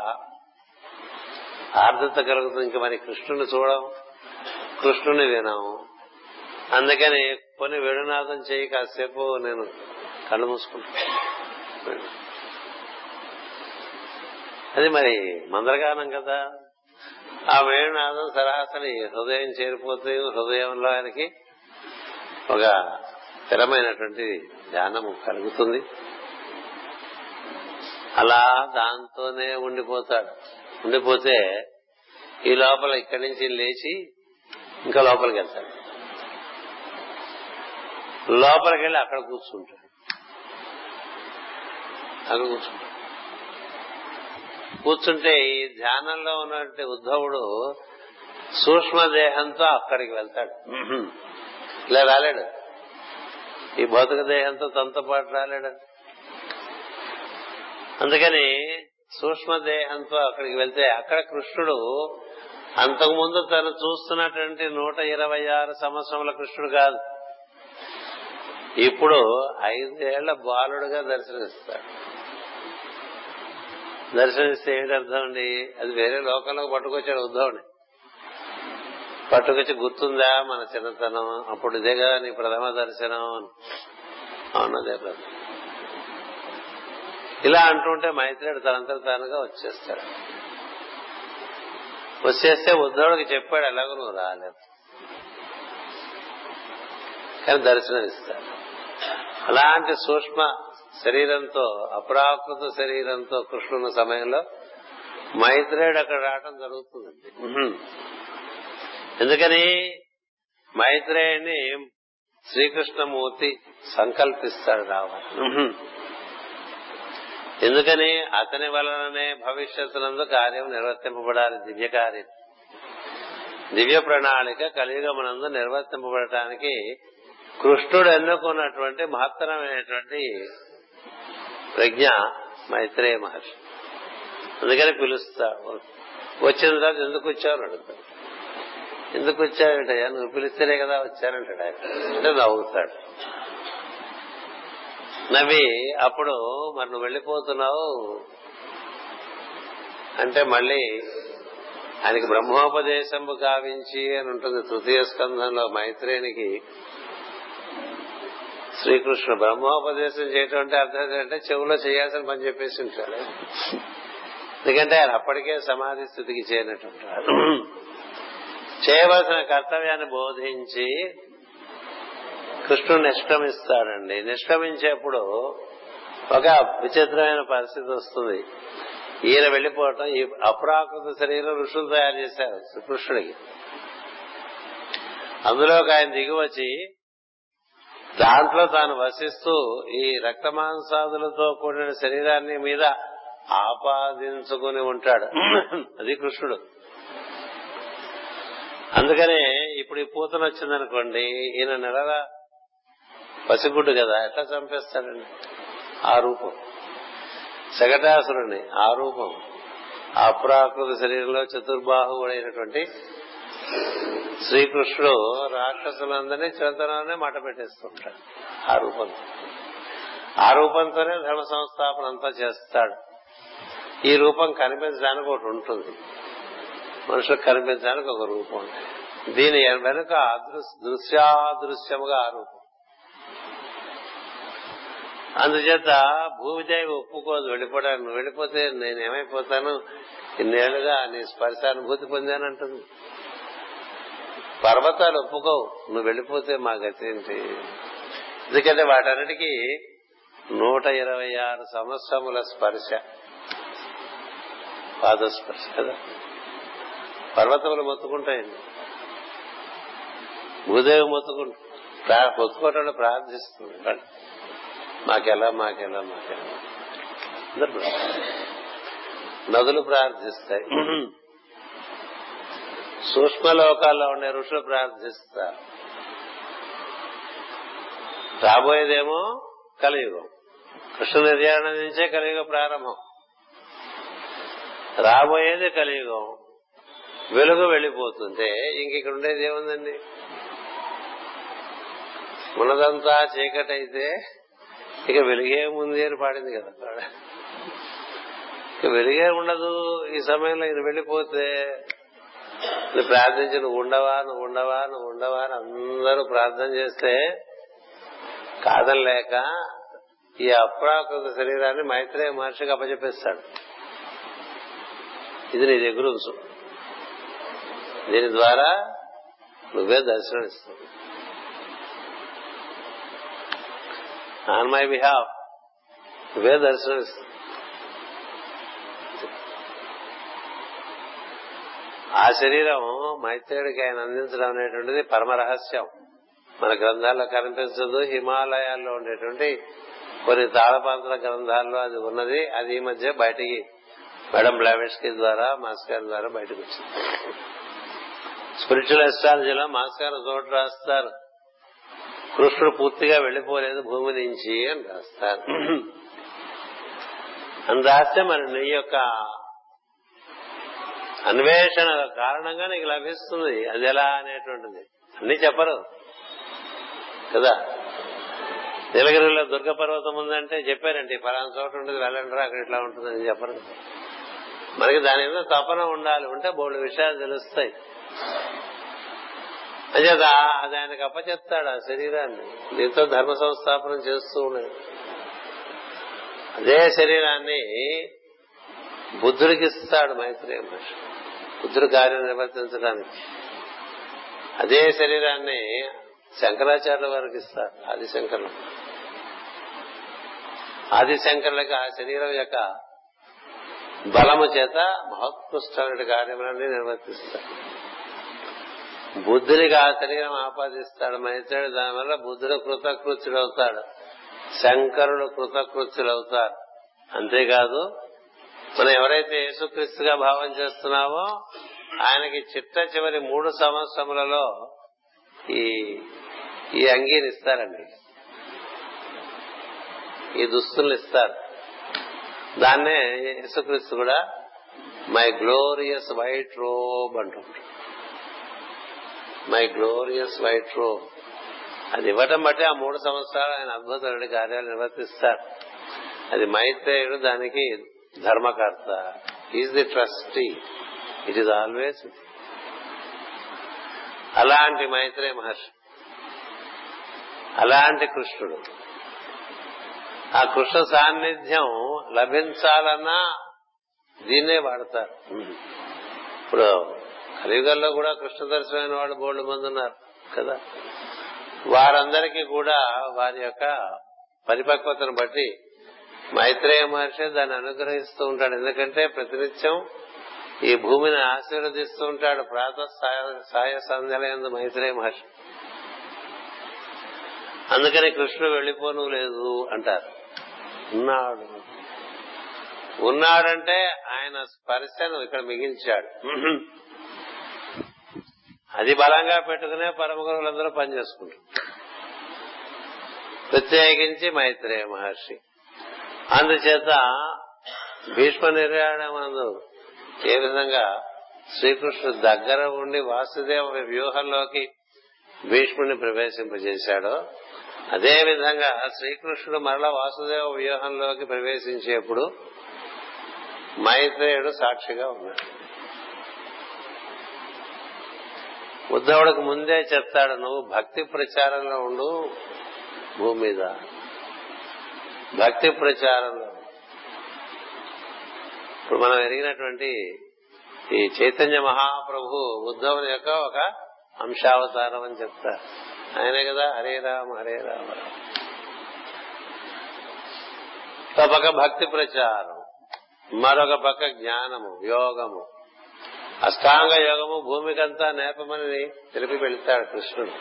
ఆర్ద్రత కలుగుతుంది. ఇంక మరి కృష్ణుని చూడం, కృష్ణుని వినాము, అందుకని పోనీ వేణునాథం చేయి కాసేపు, నేను కళ్ళు మూసుకుంటాను. అది మరి మందరగానం కదా. ఆ వేణునాథం సరాసరి హృదయం చేరిపోతూ హృదయంలో ఆయనకి ఒక స్థిరమైనటువంటి ధ్యానము కలుగుతుంది. అలా దాంతోనే ఉండిపోతాడు. ఉండిపోతే ఈ లోపల ఇక్కడి నుంచి లేచి ఇంకా లోపలికి వెళ్తాడు. లోపలికి వెళ్ళి అక్కడ కూర్చుంటాడు. అక్కడ కూర్చుంటాడు. కూర్చుంటే ఈ ధ్యానంలో ఉన్నటువంటి ఉద్ధవుడు సూక్ష్మదేహంతో అక్కడికి వెళ్తాడు. ఇలా రాలేడు, ఈ భౌతిక దేహంతో తనతో పాటు రాలేడు. అందుకని సూక్ష్మదేహంతో అక్కడికి వెళ్తే అక్కడ కృష్ణుడు అంతకుముందు తను చూస్తున్నటువంటి 126 సంవత్సరముల కృష్ణుడు కాదు, ఇప్పుడు 5 ఏళ్ల బాలుడుగా దర్శనమిస్తాడు. దర్శనమిస్తే ఏమిటి అర్థం అండి? అది వేరే లోకంలో పట్టుకొచ్చాడు ఉద్ధవుని. పట్టుకొచ్చి గుర్తుందా మన చిన్నతనం, అప్పుడు ఇదే కదా నీ ప్రథమ దర్శనం అని. అవునదే ప్రథమ. ఇలా అంటుంటే మైత్రేయుడు తనంతా తానుగా వచ్చేస్తాడు. వచ్చేస్తే ఉద్ధవుడికి చెప్పాడు, ఎలాగో నువ్వు రాలేదు కానీ దర్శనం ఇస్తాడు. అలాంటి సూక్ష్మ శరీరంతో, అప్రాకృత శరీరంతో కృష్ణుని సమయంలో మైత్రేయుడు అక్కడ రావటం జరుగుతుందండి. ఎందుకని మైత్రేయుని శ్రీకృష్ణమూర్తి సంకల్పిస్తాడు రావాలి. ఎందుకని అతని వలననే భవిష్యత్తునందు కార్యం నిర్వర్తింపబడాలి. దివ్య కార్యం, దివ్య ప్రణాళిక కలియుగమునందు నిర్వర్తింపబడటానికి కృష్ణుడు ఎన్నుకున్నటువంటి మహత్తరమైనటువంటి ప్రజ్ఞ మైత్రేయ మహర్షి. అందుకని పిలుస్తాడు. వచ్చిన తర్వాత ఎందుకు వచ్చావు అని అడుగుతాడు. ఎందుకు వచ్చావేంటయ్యా, నువ్వు పిలిస్తేనే కదా వచ్చానంటాడు. ఆయన అంటే నవ్వుతాడు. నవ్వి అప్పుడు మరి నువ్వు వెళ్ళిపోతున్నావు అంటే మళ్ళీ ఆయనకి బ్రహ్మోపదేశము గావించి అని ఉంటుంది 3వ స్కంధంలో. మైత్రేయునికి శ్రీకృష్ణుడు బ్రహ్మోపదేశం చేయటం అంటే అర్థం ఏంటంటే చెవులో చేయాల్సిన పని చెప్పేసి ఉంటాడు. ఎందుకంటే ఆయన అప్పటికే సమాధి స్థితికి చేరినటువంటి వాడు. చేయవలసిన కర్తవ్యాన్ని బోధించి కృష్ణుడు నిష్క్రమిస్తాడండి. నిష్క్రమించేప్పుడు ఒక విచిత్రమైన పరిస్థితి వస్తుంది. ఈయన వెళ్లిపోవటం, ఈ అప్రాకృత శరీరం ఋషులు తయారు చేశారు కృష్ణుడికి. అందులో ఆయన దిగివచ్చి దాంట్లో తాను వసిస్తూ ఈ రక్తమాంసాదులతో కూడిన శరీరాన్ని మీద ఆపాదించుకుని ఉంటాడు. అది కృష్ణుడు. అందుకనే ఇప్పుడు ఈ పూతన వచ్చిందనుకోండి, ఈయన నెలల పసిగుడ్డు కదా, ఎట్లా చంపేస్తాడండి? ఆ రూపం శకటాసురుణ్ణి, ఆ రూపం అప్రాకృత శరీరంలో చతుర్బాహువుడైనటువంటి శ్రీకృష్ణుడు రాక్షసులందరినీ చేతనలోనే మాట పెట్టేస్తుంటాడు. ఆ రూపంతో, ఆ రూపంతోనే ధర్మ సంస్థాపన అంతా చేస్తాడు. ఈ రూపం కనిపించడానికి ఒకటి ఉంటుంది. మనుషులకు కనిపించడానికి ఒక రూపం ఉంది. దీని వెనుక దృశ్యాదృశ్యముగా ఆ రూపం. అందుచేత భూమిదేవి ఒప్పుకోదు వెళ్ళిపోవడానికి. నువ్వు వెళ్ళిపోతే నేనేమైపోతాను, ఇన్నేళ్లుగా నీ స్పర్శానుభూతి పొందానంటుంది. పర్వతాలు ఒప్పుకోవు, నువ్వు వెళ్ళిపోతే మా గతి ఏంటి. ఎందుకంటే వాటన్నిటికీ 126 సంవత్సరముల స్పర్శ, పాదస్పర్శ కదా. పర్వతములు మొత్తుకుంటాయండి, భూదేవి మొత్తుకోవటంలో ప్రార్థిస్తుంది, మాకెలా మాకెలా మాకెలా. నదులు ప్రార్థిస్తాయి, సూక్ష్మలోకాల్లో ఉండే ఋషులు ప్రార్థిస్తారు. రాబోయేదేమో కలియుగం, కృష్ణ నిర్యాణం నుంచే కలియుగ ప్రారంభం. రాబోయేది కలియుగం, వెలుగు వెళ్ళిపోతుంటే ఇంకిక్కడ ఉండేది ఏముందండి. ఉన్నదంతా చీకటైతే ఇక వెలుగేముంది అని పాడింది కదా. ఇక వెలుగే ఉండదు ఈ సమయంలో. ఇది వెళ్ళిపోతే నువ్వు ప్రార్థించి నువ్వు ఉండవా, నువ్వు ఉండవా, నువ్వు ఉండవా అని అందరూ ప్రార్థన చేస్తే కాదనలేక ఈ అప్రాకృత శరీరాన్ని మైత్రేయ మహర్షికి అప్పచెప్పేస్తాడు. ఇది నీ దగ్గర ఉంచు, దీని ద్వారా నువ్వే దర్శనం ఇస్తావు. ఆన్ మై బిహాఫ్ నువ్వే దర్శనం ఇస్తావు. ఆ శరీరం మైత్రేయుడికి ఆయన అందించడం అనేటువంటిది పరమ రహస్యం. మన గ్రంథాల్లో కనిపించదు. హిమాలయాల్లో ఉండేటువంటి కొన్ని తాళపాంత్ర గ్రంథాల్లో అది ఉన్నది. అది ఈ మధ్య బయటికి మేడం బ్లావెట్స్కీ ద్వారా మాస్కర్ ద్వారా బయటకు వచ్చింది. స్పిరిచువల్ ఎస్ట్రాలజీలో మాస్కర్ చోటు రాస్తారు, కృష్ణుడు పూర్తిగా వెళ్లిపోలేదు భూమి నుంచి అని రాస్తారు. అని రాస్తే మరి నీ యొక్క అన్వేషణ కారణంగా నీకు లభిస్తుంది. అది ఎలా అనేటువంటిది అన్ని చెప్పరు కదా. నీలగిరిలో దుర్గ పర్వతం ఉందంటే చెప్పారంటే పలానా చోట ఉంటుంది, వెళ్ళండి రా అక్కడ ఇట్లా ఉంటుందని చెప్పరు. మనకి దాని మీద తపన ఉండాలి, ఉంటే బోళ్ళు విషయాలు తెలుస్తాయి. అంచేత అది ఆయనకు అప్పచెప్తాడు ఆ శరీరాన్ని. దీంతో ధర్మ సంస్థాపనం చేస్తూ ఉన్నాడు. అదే శరీరాన్ని బుద్ధుడికి ఇస్తాడు మైత్రేయ మహర్షి, బుద్ధుడి కార్యం నిర్వర్తించడానికి. అదే శరీరాన్ని శంకరాచార్యుల వారికి ఇస్తారు, ఆదిశంకరులు. ఆదిశంకరులకి ఆ శరీరం యొక్క బలము చేత మహోత్కృష్టమైన కార్యములన్నీ నిర్వర్తిస్తారు. బుద్ధుడికి ఆ శరీరం ఆపాదిస్తాడు మైత్రేయుడు. దానివల్ల బుద్ధుడు కృతకృత్యుడవుతాడు, శంకరుడు కృతకృత్యులవుతారు. అంతేకాదు మనం ఎవరైతే యేసుక్రీస్తుగా భావం చేస్తున్నావో ఆయనకి చిట్ట చివరి 3 సంవత్సరములలో ఈ అంగీని ఇస్తారండి, ఈ దుస్తుల్ని ఇస్తారు. దాన్నే యేసుక్రీస్తు కూడా మై గ్లోరియస్ వైట్ రోబ్ అంటుంది. మై గ్లోరియస్ వైట్ రోబ్ అది ఇవ్వటం బట్టి ఆ 3 సంవత్సరాలు ఆయన అద్భుతమైన కార్యాలు నిర్వర్తిస్తారు. అది మైత్రేయుడు దానికి ధర్మకర్త, is the trustee, it is always. అలాంటి మైత్రేయ మహర్షి, అలాంటి కృష్ణుడు, ఆ కృష్ణ సాన్నిధ్యం లభించాలన్నా దీన్నే వాడతారు. ఇప్పుడు కలియుగంలో కూడా కృష్ణ దర్శనమైన వాళ్ళు బోళ్ళు మంది ఉన్నారు కదా. వారందరికీ కూడా వారి యొక్క పరిపక్వతను బట్టి మైత్రేయ మహర్షి దాన్ని అనుగ్రహిస్తూ ఉంటాడు. ఎందుకంటే ప్రతినిత్యం ఈ భూమిని ఆశీర్వదిస్తూ ఉంటాడు. ప్రాతః సాయ సంధ్యలయందు మైత్రేయ మహర్షి. అందుకని కృష్ణుడు వెళ్లిపోను లేదు అంటారు. ఉన్నాడు, ఉన్నాడంటే ఆయన స్పర్శను ఇక్కడ మిగిల్చాడు. అది బలంగా పెట్టుకునే పరమ గురువులందరూ పనిచేసుకుంటారు, ప్రత్యేకించి మైత్రేయ మహర్షి. అందుచేత భీష్మ నిర్యాణమందు ఏ విధంగా శ్రీకృష్ణుడు దగ్గర ఉండి వాసుదేవ వ్యూహంలోకి భీష్ముడిని ప్రవేశింపజేశాడో, అదే విధంగా శ్రీకృష్ణుడు మరలా వాసుదేవ వ్యూహంలోకి ప్రవేశించేప్పుడు మైత్రేయుడు సాక్షిగా ఉన్నాడు. ఉద్ధవుడికి ముందే చెప్తాడు, నువ్వు భక్తి ప్రచారంలో ఉండు, భూమి మీద భక్తి ప్రచారంలో. ఇప్పుడు మనం ఎరిగినటువంటి ఈ చైతన్య మహాప్రభు ఉద్ధవుని యొక్క ఒక అంశావతారం అని చెప్తారు. ఆయనే కదా హరే రామ హరే రామ. ఒక పక్క భక్తి ప్రచారం, మరొక పక్క జ్ఞానము యోగము అష్టాంగ యోగము భూమికంతా నేర్పమని తెలిపి వెళ్తాడు కృష్ణుడు.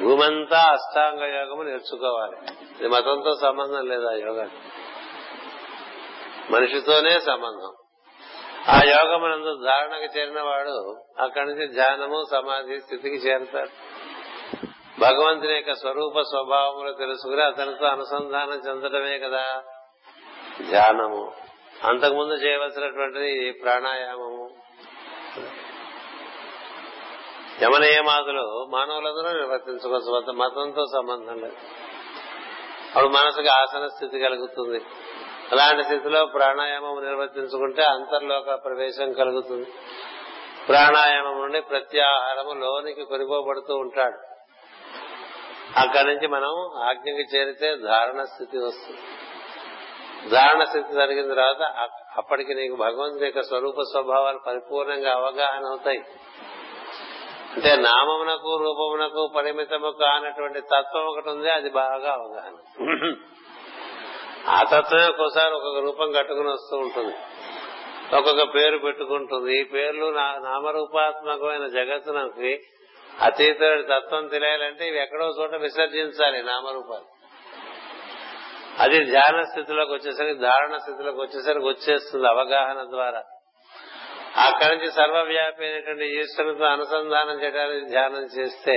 భూమంతా అష్టాంగ యోగము నేర్చుకోవాలి, ఇది మతంతో సంబంధం లేదు. ఆ యోగానికి మనిషితోనే సంబంధం. ఆ యోగం నందు ధారణకు చేరిన వాడు అక్కడి నుంచి ధ్యానము సమాధి స్థితికి చేరతాడు. భగవంతుని యొక్క స్వరూప స్వభావములు తెలుసుకుని అతనితో అనుసంధానం చెందడమే కదా ధ్యానము. అంతకుముందు చేయవలసినటువంటిది ప్రాణాయామము. యమనియమాదులు మానవులందరూ నిర్వర్తించుకోవచ్చు, మతంతో సంబంధం లేదు. అప్పుడు మనసుకి ఆసన స్థితి కలుగుతుంది. అలాంటి స్థితిలో ప్రాణాయామం నిర్వర్తించుకుంటే అంతర్లోక ప్రవేశం కలుగుతుంది. ప్రాణాయామం నుండి ప్రత్యాహారము లోనికి కొనిపోబడుతూ ఉంటాడు. అక్కడి నుంచి మనం ఆజ్ఞకి చేరితే ధారణ స్థితి వస్తుంది. ధారణ స్థితి జరిగిన తర్వాత అప్పటికి నీకు భగవంతుని యొక్క స్వరూప స్వభావాలు పరిపూర్ణంగా అవగాహన అవుతాయి. అంటే నామమునకు రూపమునకు పరిమితము కానటువంటి తత్వం ఒకటి ఉంది, అది బాగా అవగాహన. ఆ తత్వమే ఒక్కోసారి ఒక్కొక్క రూపం కట్టుకుని వస్తూ ఉంటుంది, ఒక్కొక్క పేరు పెట్టుకుంటుంది. ఈ పేర్లు నామరూపాత్మకమైన జగత్తునకి అతీత తత్వం తెలియాలంటే ఇవి ఎక్కడో చోట విసర్జించాలి నామరూపాలు. అది ధ్యాన స్థితిలోకి వచ్చేసరికి ధారణ స్థితిలోకి వచ్చేసరికి వచ్చేస్తుంది అవగాహన ద్వారా. అక్కడి నుంచి సర్వవ్యాపి అయినటువంటి ఈశ్వరునితో అనుసంధానం చేయడానికి ధ్యానం చేస్తే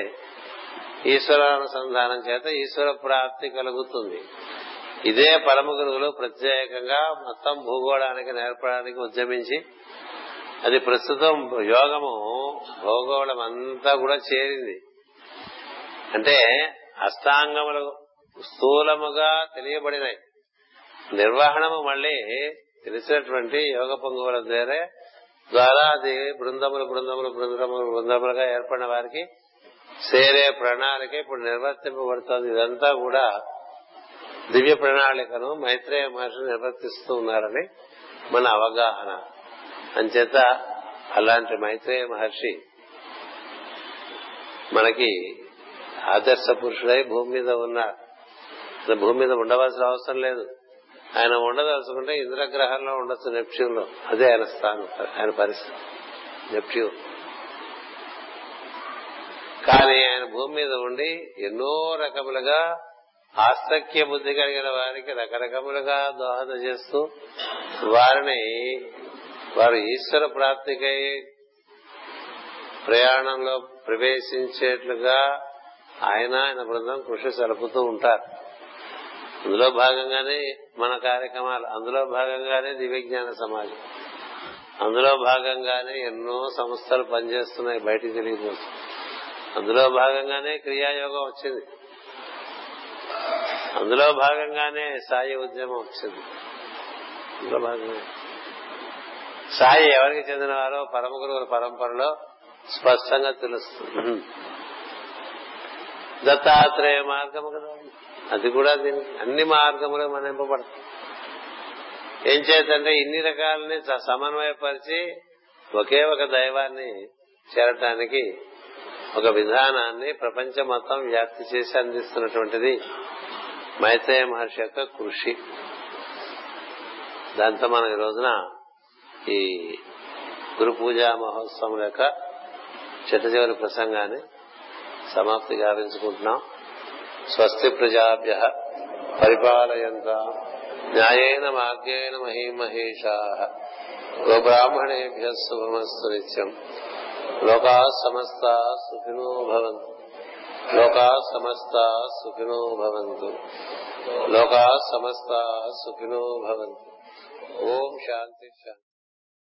ఈశ్వర అనుసంధానం చేత ఈశ్వర ప్రాప్తి కలుగుతుంది. ఇదే పరమ గురువులు ప్రత్యేకంగా మొత్తం భూగోళానికి నేర్పడానికి ఉద్యమించి, అది ప్రస్తుతం యోగము భూగోళం అంతా కూడా చేరింది. అంటే అష్టాంగములు స్థూలముగా తెలియబడినాయి. నిర్వహణము మళ్లీ తెలిసినటువంటి యోగ పంగువుల ద్వారా అది బృందములు బృందములు బృందములు బృందములుగా ఏర్పడిన వారికి సేరే ప్రణాళిక ఇప్పుడు నిర్వర్తింపబడుతోంది. ఇదంతా కూడా దివ్య ప్రణాళికను మైత్రేయ మహర్షి నిర్వర్తిస్తూ ఉన్నారని మన అవగాహన. అంచేత అలాంటి మైత్రేయ మహర్షి మనకి ఆదర్శ పురుషుడై భూమి మీద ఉన్నారు. భూమి మీద ఉండవలసిన అవసరం లేదు. ఆయన ఉండదలుచుకుంటే ఇంద్రగ్రహంలో ఉండొచ్చు, నెప్ట్యూన్ లో. అదే ఆయన స్థానం, ఆయన పరిస్థితి నెప్ట్యూన్. కానీ ఆయన భూమి మీద ఉండి ఎన్నో రకములుగా ఆస్తిక్య బుద్ధి కలిగిన వారికి రకరకములుగా దోహద చేస్తూ వారిని వారు ఈశ్వర ప్రాప్తికై ప్రయాణంలో ప్రవేశించేట్లుగా ఆయన బృందం కృషి సలుపుతూ ఉంటారు. అందులో భాగంగానే మన కార్యక్రమాలు, అందులో భాగంగానే దివ్యజ్ఞాన సమాజం, అందులో భాగంగానే ఎన్నో సంస్థలు పనిచేస్తున్నాయి బయటికి తిరిగిపోతుంది. అందులో భాగంగానే క్రియాయోగం వచ్చింది, అందులో భాగంగానే సాయి ఉద్యమం వచ్చింది. అందులో భాగంగా సాయి ఎవరికి చెందిన వారో పరమ గురువుల పరంపరలో స్పష్టంగా తెలుస్తుంది. దత్తాత్రేయ మార్గము కదా, అది కూడా దీనికి అన్ని మార్గములు మనింపబడతాయి. ఏం చేద్దంటే ఇన్ని రకాలని సమన్వయపరిచి ఒకే ఒక దైవాన్ని చేరటానికి ఒక విధానాన్ని ప్రపంచం మొత్తం వ్యాప్తి చేసి అందిస్తున్నటువంటిది మైత్రేయ మహర్షి యొక్క కృషి. దాంతో మనం ఈ రోజున ఈ గురు పూజా మహోత్సవం యొక్క చిట్ట చివరి ప్రసంగాన్ని సమాప్తి గావించుకుంటున్నాం. స్వస్తి ప్రజాభ్యః పరిపాలయంతాం న్యాయేన మార్గేణ మహీమహేషాః గోబ్రాహ్మణేభ్యః శుభమస్తు నిత్యం. లోకాః సమస్తాః సుఖినో భవంతు. లోకాః సమస్తాః సుఖినో భవంతు. లోకాః సమస్తాః సుఖినో భవంతు. ఓం శాంతి శాంతి.